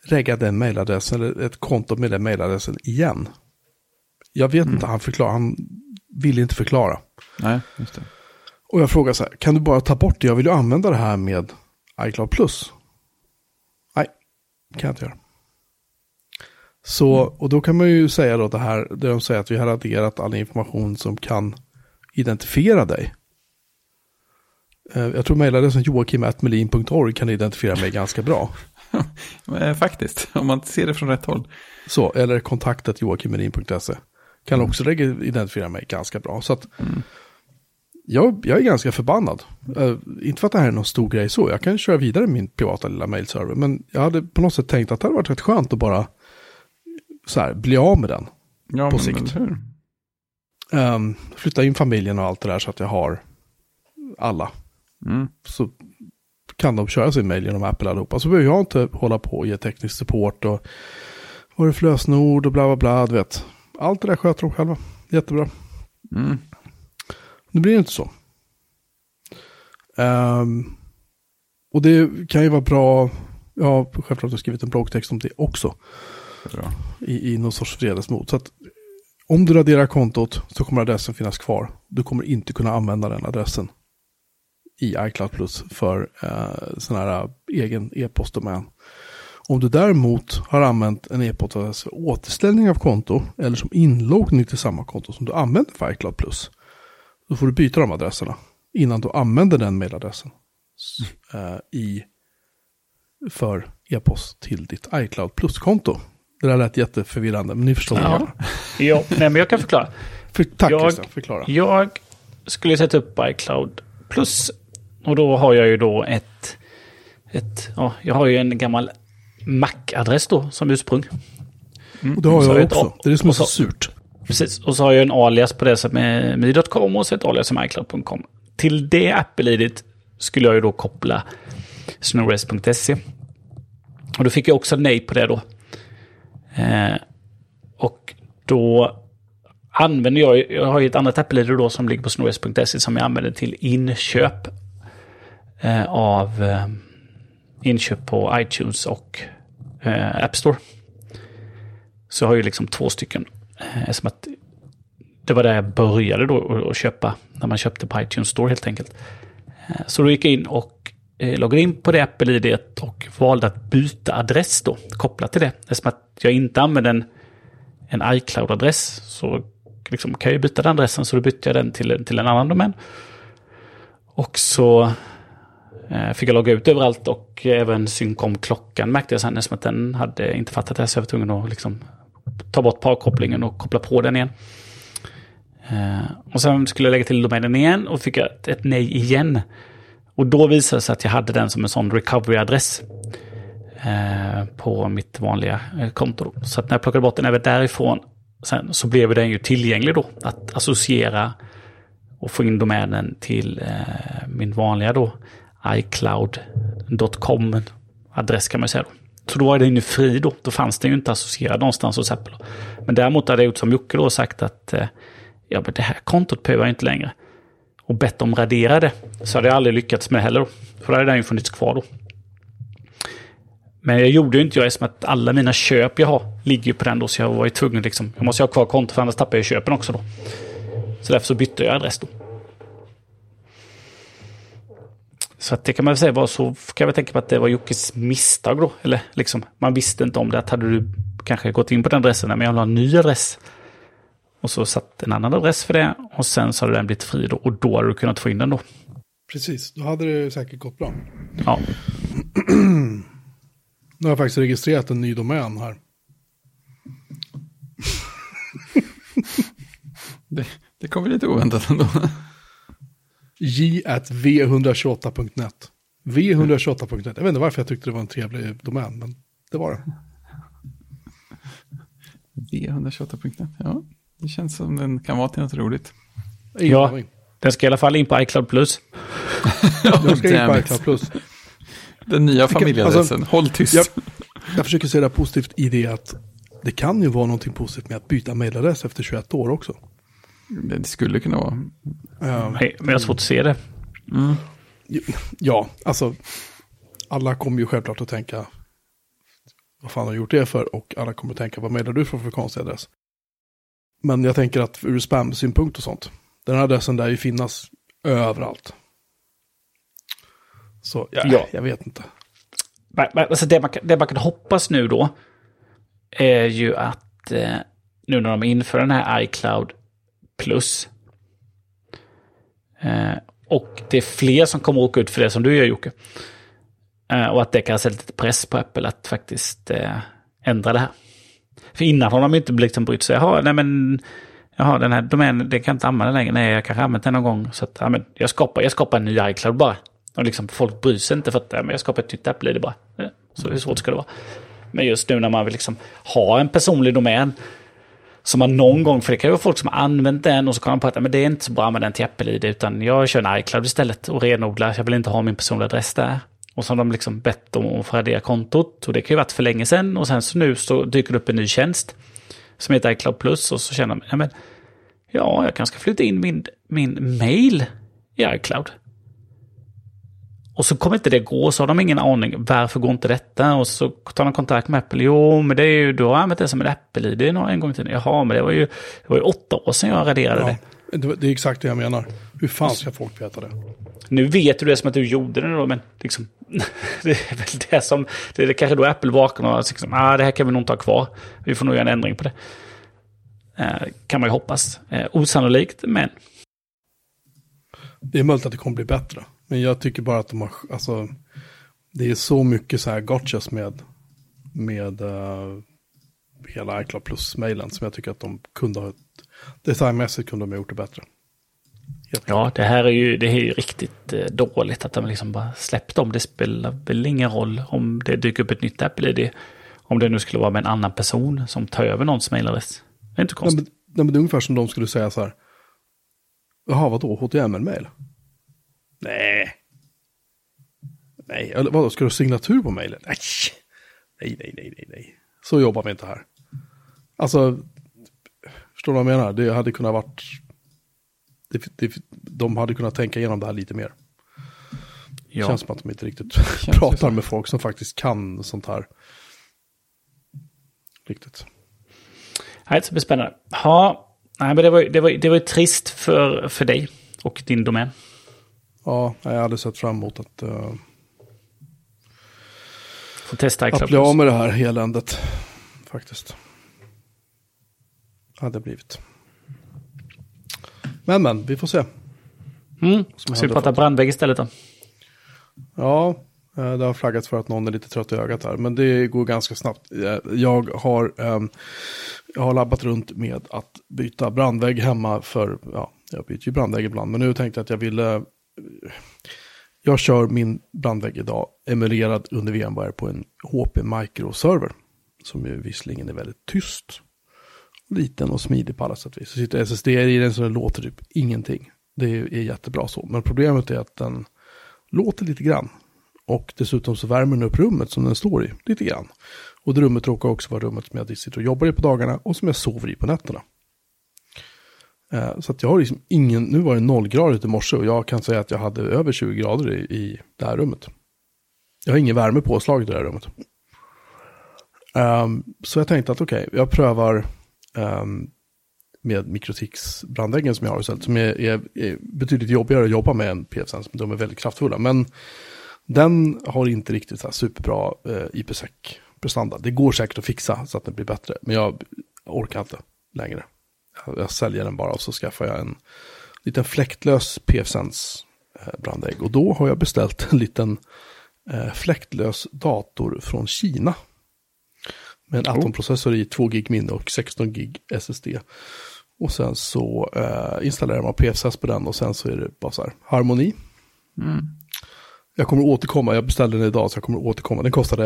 regga den mejladressen eller ett konto med den mejladressen igen. Jag vet inte, han ville inte förklara. Nej, just det. Och jag frågar så här, kan du bara ta bort det? Jag vill ju använda det här med iCloud Plus. Nej, kan jag inte göra. Så, och då kan man ju säga då det här, där de säger att vi har raderat all information som kan identifiera dig. Jag tror mejladressen joakim@melin.org kan identifiera mig ganska bra. Faktiskt, om man ser det från rätt håll. Så, eller kontakt@joakimmelin.se kan också identifiera mig ganska bra. Så att jag är ganska förbannad. Inte för att det här är någon stor grej så. Jag kan köra vidare min privata lilla mailserver. Men jag hade på något sätt tänkt att det hade varit rätt skönt att bara så här, bli av med den på sikt. Flytta in familjen och allt det där så att jag har alla. Så kan de köra sin mail genom Apple allihopa. Så behöver jag inte hålla på och ge teknisk support och vad är det för lösenord och bla bla bla, du vet. Allt det där sköter de själva. Jättebra. Nu blir det inte så. Och det kan ju vara bra. Jag har självklart skrivit en bloggtext om det också. Ja. I någon sorts fredesmod. Så att om du raderar kontot så kommer adressen finnas kvar. Du kommer inte kunna använda den adressen i iCloud Plus för sån här egen e-postdomän. Om du däremot har använt en e-postadress för återställning av konto eller som inloggning till samma konto som du använder för iCloud Plus, då får du byta de adresserna innan du använder den mailadressen för e-post till ditt iCloud Plus-konto. Det där lät jätteförvirrande, men ni förstår det. Ja, nej, men jag kan förklara. Tack, Christian, förklara. Jag skulle sätta upp iCloud Plus och då har jag ju då jag har ju en gammal Mac-adress då som ursprung. Och det har jag också. Det är det som är så surt. Precis, och så har jag en alias på det som är my.com och så ett alias som är iCloud.com. Till det Apple-idet skulle jag ju då koppla snowres.se. Och då fick jag också nej på det då. Och då använder jag har ju ett annat Apple-id då som ligger på snowres.se som jag använder till inköp inköp på iTunes och App Store. Så jag har ju liksom två stycken. Som att det var där jag började då att köpa, när man köpte på iTunes Store helt enkelt. Så då gick jag in och loggade in på det Apple-idet och valde att byta adress då, kopplat till det. Eftersom att jag inte använde en iCloud-adress så liksom kan jag ju byta den adressen, så då bytte jag den till en annan domän. Och så fick jag logga ut överallt och även synkom-klockan märkte jag sen, eftersom att den hade inte fattat det här, så jag var tvungen att liksom ta bort parkopplingen och koppla på den igen. Och sen skulle jag lägga till domänen igen och fick ett nej igen. Och då visade det sig att jag hade den som en sån recovery-adress på mitt vanliga konto då. Så att när jag plockade bort den även därifrån sen, så blev den ju tillgänglig då att associera och få in domänen till min vanliga då iCloud.com-adress kan man säga då. Så då var den ju fri då. Då fanns den ju inte associerad någonstans hos Apple. Men däremot hade jag gjort som Jocke då, sagt att men det här kontot behöver jag inte längre. Och bett om radera det. Så hade jag aldrig lyckats med heller då. För då hade den ju funnits kvar då. Men jag gjorde ju inte jag eftersom att alla mina köp jag har ligger ju på den då. Så jag var ju tvungen liksom. Jag måste ha kvar kontot för annars tappar jag köpen också då. Så därför så bytte jag adress då. Så att det kan man väl säga var så, kan jag tänka på att det var Jockes misstag då. Eller liksom, man visste inte om det. Att hade du kanske gått in på den adressen, men jag la en ny adress. Och så satt en annan adress för det. Och sen så hade den blivit fri då. Och då hade du kunnat få in den då. Precis, då hade det säkert gått bra. Ja. Nu har jag faktiskt registrerat en ny domän här. Det kommer lite oväntat ändå. j@v128.net. v128.net. Jag vet inte varför jag tyckte det var en trevlig domän, men det var det. v128.net. Ja, det känns som den kan vara till något roligt. Ja, den ska i alla fall in på iCloud Plus. Den ska in på iCloud Plus. Den nya familjeadressen. Håll tyst. Jag försöker se det positivt i det att det kan ju vara någonting positivt med att byta mejladress efter 21 år också. Det skulle kunna vara. Men jag har svårt att se det. Mm. Ja, alltså alla kommer ju självklart att tänka vad fan har gjort det för, och alla kommer att tänka vad mejlar du för konstig adress. Men jag tänker att ur spam-synpunkt och sånt, den här adressen där ju finnas överallt. Så ja. Jag vet inte. Alltså det man kan hoppas nu då är ju att nu när de inför den här iCloud Plus och det är fler som kommer åka ut för det som du gör, Jocke, och att det kan sätta lite press på Apple att faktiskt ändra det här. För innan har de inte liksom brytt sig. Jaha, den här domänen, det kan jag inte använda längre. Nej, jag kanske använt den någon gång. Så att, ja, men jag skapar en ny iCloud bara. Och liksom, folk bryr sig inte för att ja, men jag skapar ett nytt Apple-ID bara. Så hur svårt ska det vara? Men just nu när man vill liksom ha en personlig domän som man någon gång, för det kan ju vara folk som har använt den och så kan de prata, men det är inte så bra att använda den till Apple-ID utan jag kör en iCloud istället och renodlar. Jag vill inte ha min personliga adress där. Och så har de liksom bett om att få radera kontot. Och det kan ju varit för länge sedan. Och sen så nu så dyker det upp en ny tjänst som heter iCloud Plus. Och så känner man, jag kanske ska flytta in min mail i iCloud. Och så kommer inte det gå. Så har de ingen aning. Varför går inte detta? Och så tar de kontakt med Apple. Jo, men det är ju, du har använt det som en Apple-ID en gång i tiden. Jaha, men det var ju 8 år sedan jag raderade det. Det är exakt det jag menar. Hur fan ska folk veta det? Nu vet du det som att du gjorde det då, men liksom, det är väl det som... Det är kanske då Apple vaknar och liksom, det här kan vi nog inte ha kvar. Vi får nog göra en ändring på det. Kan man ju hoppas. Osannolikt, men... Det är möjligt att det kommer bli bättre. Men jag tycker bara att de har... Alltså, det är så mycket så här gotchas med hela iCloud Plus-mailen som jag tycker att de kunde ha... Designmässigt kunde de ha gjort det bättre. Ja, det här är ju riktigt dåligt att de liksom bara släppt dem. Det spelar väl ingen roll om det dyker upp ett nytt Apple-ID. Om det nu skulle vara med en annan person som tar över någons mailadress. Det är inte konstigt. Nej, men det är ungefär som de skulle säga så här. Jaha, vadå? HTML-mail? Nej, eller vadå? Ska du ha signatur på mailen? Nej. Så jobbar vi inte här. Alltså, förstår du vad jag menar? Det hade kunnat varit... De hade kunnat tänka igenom det här lite mer. Ja. Känns som att de inte riktigt pratar med folk som faktiskt kan sånt här. Riktigt. Nej, det blir spännande. Ja, men det var trist för dig och din domän. Ja, jag hade sett fram emot att få testa iCloud. Att bli av med det här eländet faktiskt. Hade blivit. Men, vi får se. Så vi pratar brandvägg istället då? Ja, det har flaggats för att någon är lite trött i ögat här. Men det går ganska snabbt. Jag har labbat runt med att byta brandvägg hemma för... Ja, jag byter ju brandvägg ibland. Men nu tänkte jag att jag ville... Jag kör min brandvägg idag emulerad under VMware på en HP Micro-server. Som ju visserligen är väldigt tyst. Liten och smidig på alla sätt vis. Så sitter SSD i den så den låter typ ingenting. Det är jättebra så. Men problemet är att den låter lite grann. Och dessutom så värmer den upp rummet som den står i lite grann. Och det rummet råkar också vara rummet som jag sitter och jobbar i på dagarna och som jag sover i på nätterna. Så att jag har liksom ingen... Nu var det 0 grader i morse och jag kan säga att jag hade över 20 grader i det här rummet. Jag har ingen värme påslaget i det här rummet. Så jag tänkte att okej, jag prövar... med Microtix brandväggen som jag har sett, som är betydligt jobbigare att jobba med än PfSense, men de är väldigt kraftfulla, men den har inte riktigt så här superbra IPsec-prestanda. Det går säkert att fixa så att den blir bättre, men jag orkar inte längre. Jag säljer den bara och så skaffar jag en liten fläktlös PfSense brandvägg, och då har jag beställt en liten fläktlös dator från Kina. Med en Atom-processor i 2 gig minne och 16 gig SSD. Och sen så installerar man PFS på den och sen så är det bara så här, harmoni. Mm. Jag kommer återkomma, jag beställde den idag så jag kommer återkomma. Den kostade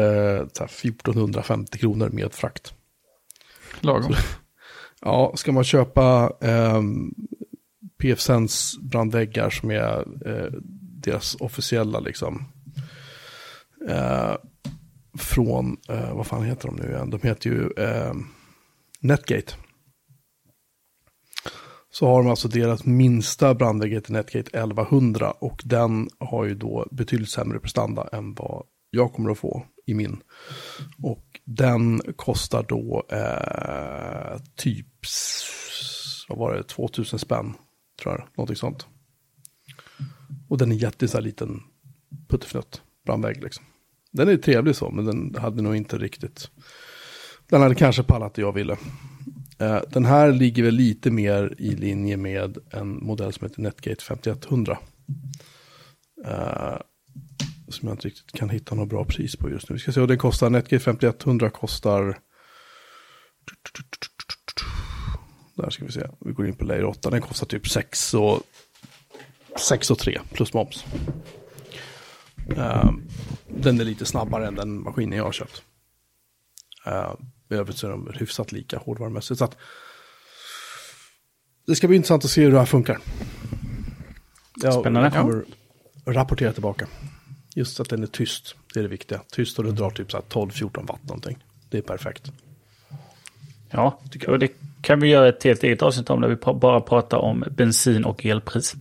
så här, 1450 kronor med frakt. Lagom. Så, ja, ska man köpa PFSens brandväggar som är deras officiella liksom... från, vad fan heter de nu igen? De heter ju Netgate. Så har de alltså deras minsta brandvägg till Netgate 1100 och den har ju då betydligt sämre prestanda än vad jag kommer att få i min. Och den kostar då typ, vad var det, 2000 spänn tror jag, någonting sånt. Och den är jätte så här liten puttifnött brandvägg liksom. Den är trevlig så, men den hade nog inte riktigt, den hade kanske pallat det jag ville. Den här ligger väl lite mer i linje med en modell som heter Netgate 5100. Som jag inte riktigt kan hitta något bra pris på just nu. Vi ska se vad den kostar. Netgate 5100 kostar... Där ska vi se. Vi går in på layer 8. Den kostar typ 6 och 3 plus moms. Den är lite snabbare än den maskinen jag har köpt. I övrigt så är de hyfsat lika hårdvarumässigt. Så att det ska bli intressant att se hur det här funkar. Spännande. Jag kommer rapportera tillbaka. Just att den är tyst, det är det viktiga. Tyst och det drar typ 12-14 watt någonting. Det är perfekt. Ja, och det kan vi göra ett helt eget avsnitt om där vi bara pratar om bensin och elpris.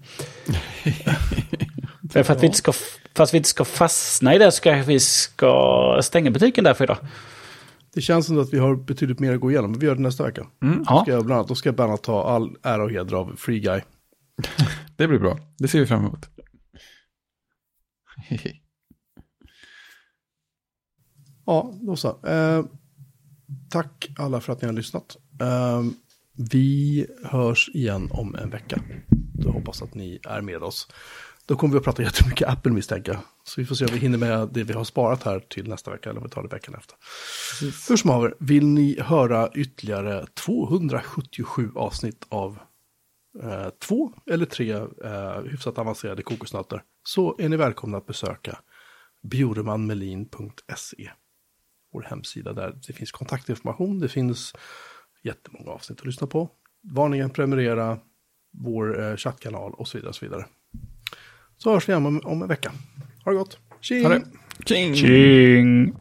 Fast vi inte ska fastna i det så kanske vi ska stänga butiken där för idag. Det känns som att vi har betydligt mer att gå igenom. Men vi gör det nästa vecka. Då ska jag bland annat ta all ära och heder av Free Guy. Det blir bra. Det ser vi fram emot. Ja, då så. Tack alla för att ni har lyssnat. Vi hörs igen om en vecka. Då hoppas att ni är med oss. Då kommer vi att prata jättemycket Apple, misstänker. Så vi får se om vi hinner med det vi har sparat här till nästa vecka eller om vi tar det veckan efter. Precis. Hur som haver, vill ni höra ytterligare 277 avsnitt av 2 eller 3 hyfsat avancerade kokosnötter så är ni välkomna att besöka bjuremanmelin.se, vår hemsida där det finns kontaktinformation, det finns jättemånga avsnitt att lyssna på. Varningen, prenumerera vår chattkanal och så vidare och så vidare. Så hörs vi igen om en vecka. Ha det gott. Tjing! Tjing!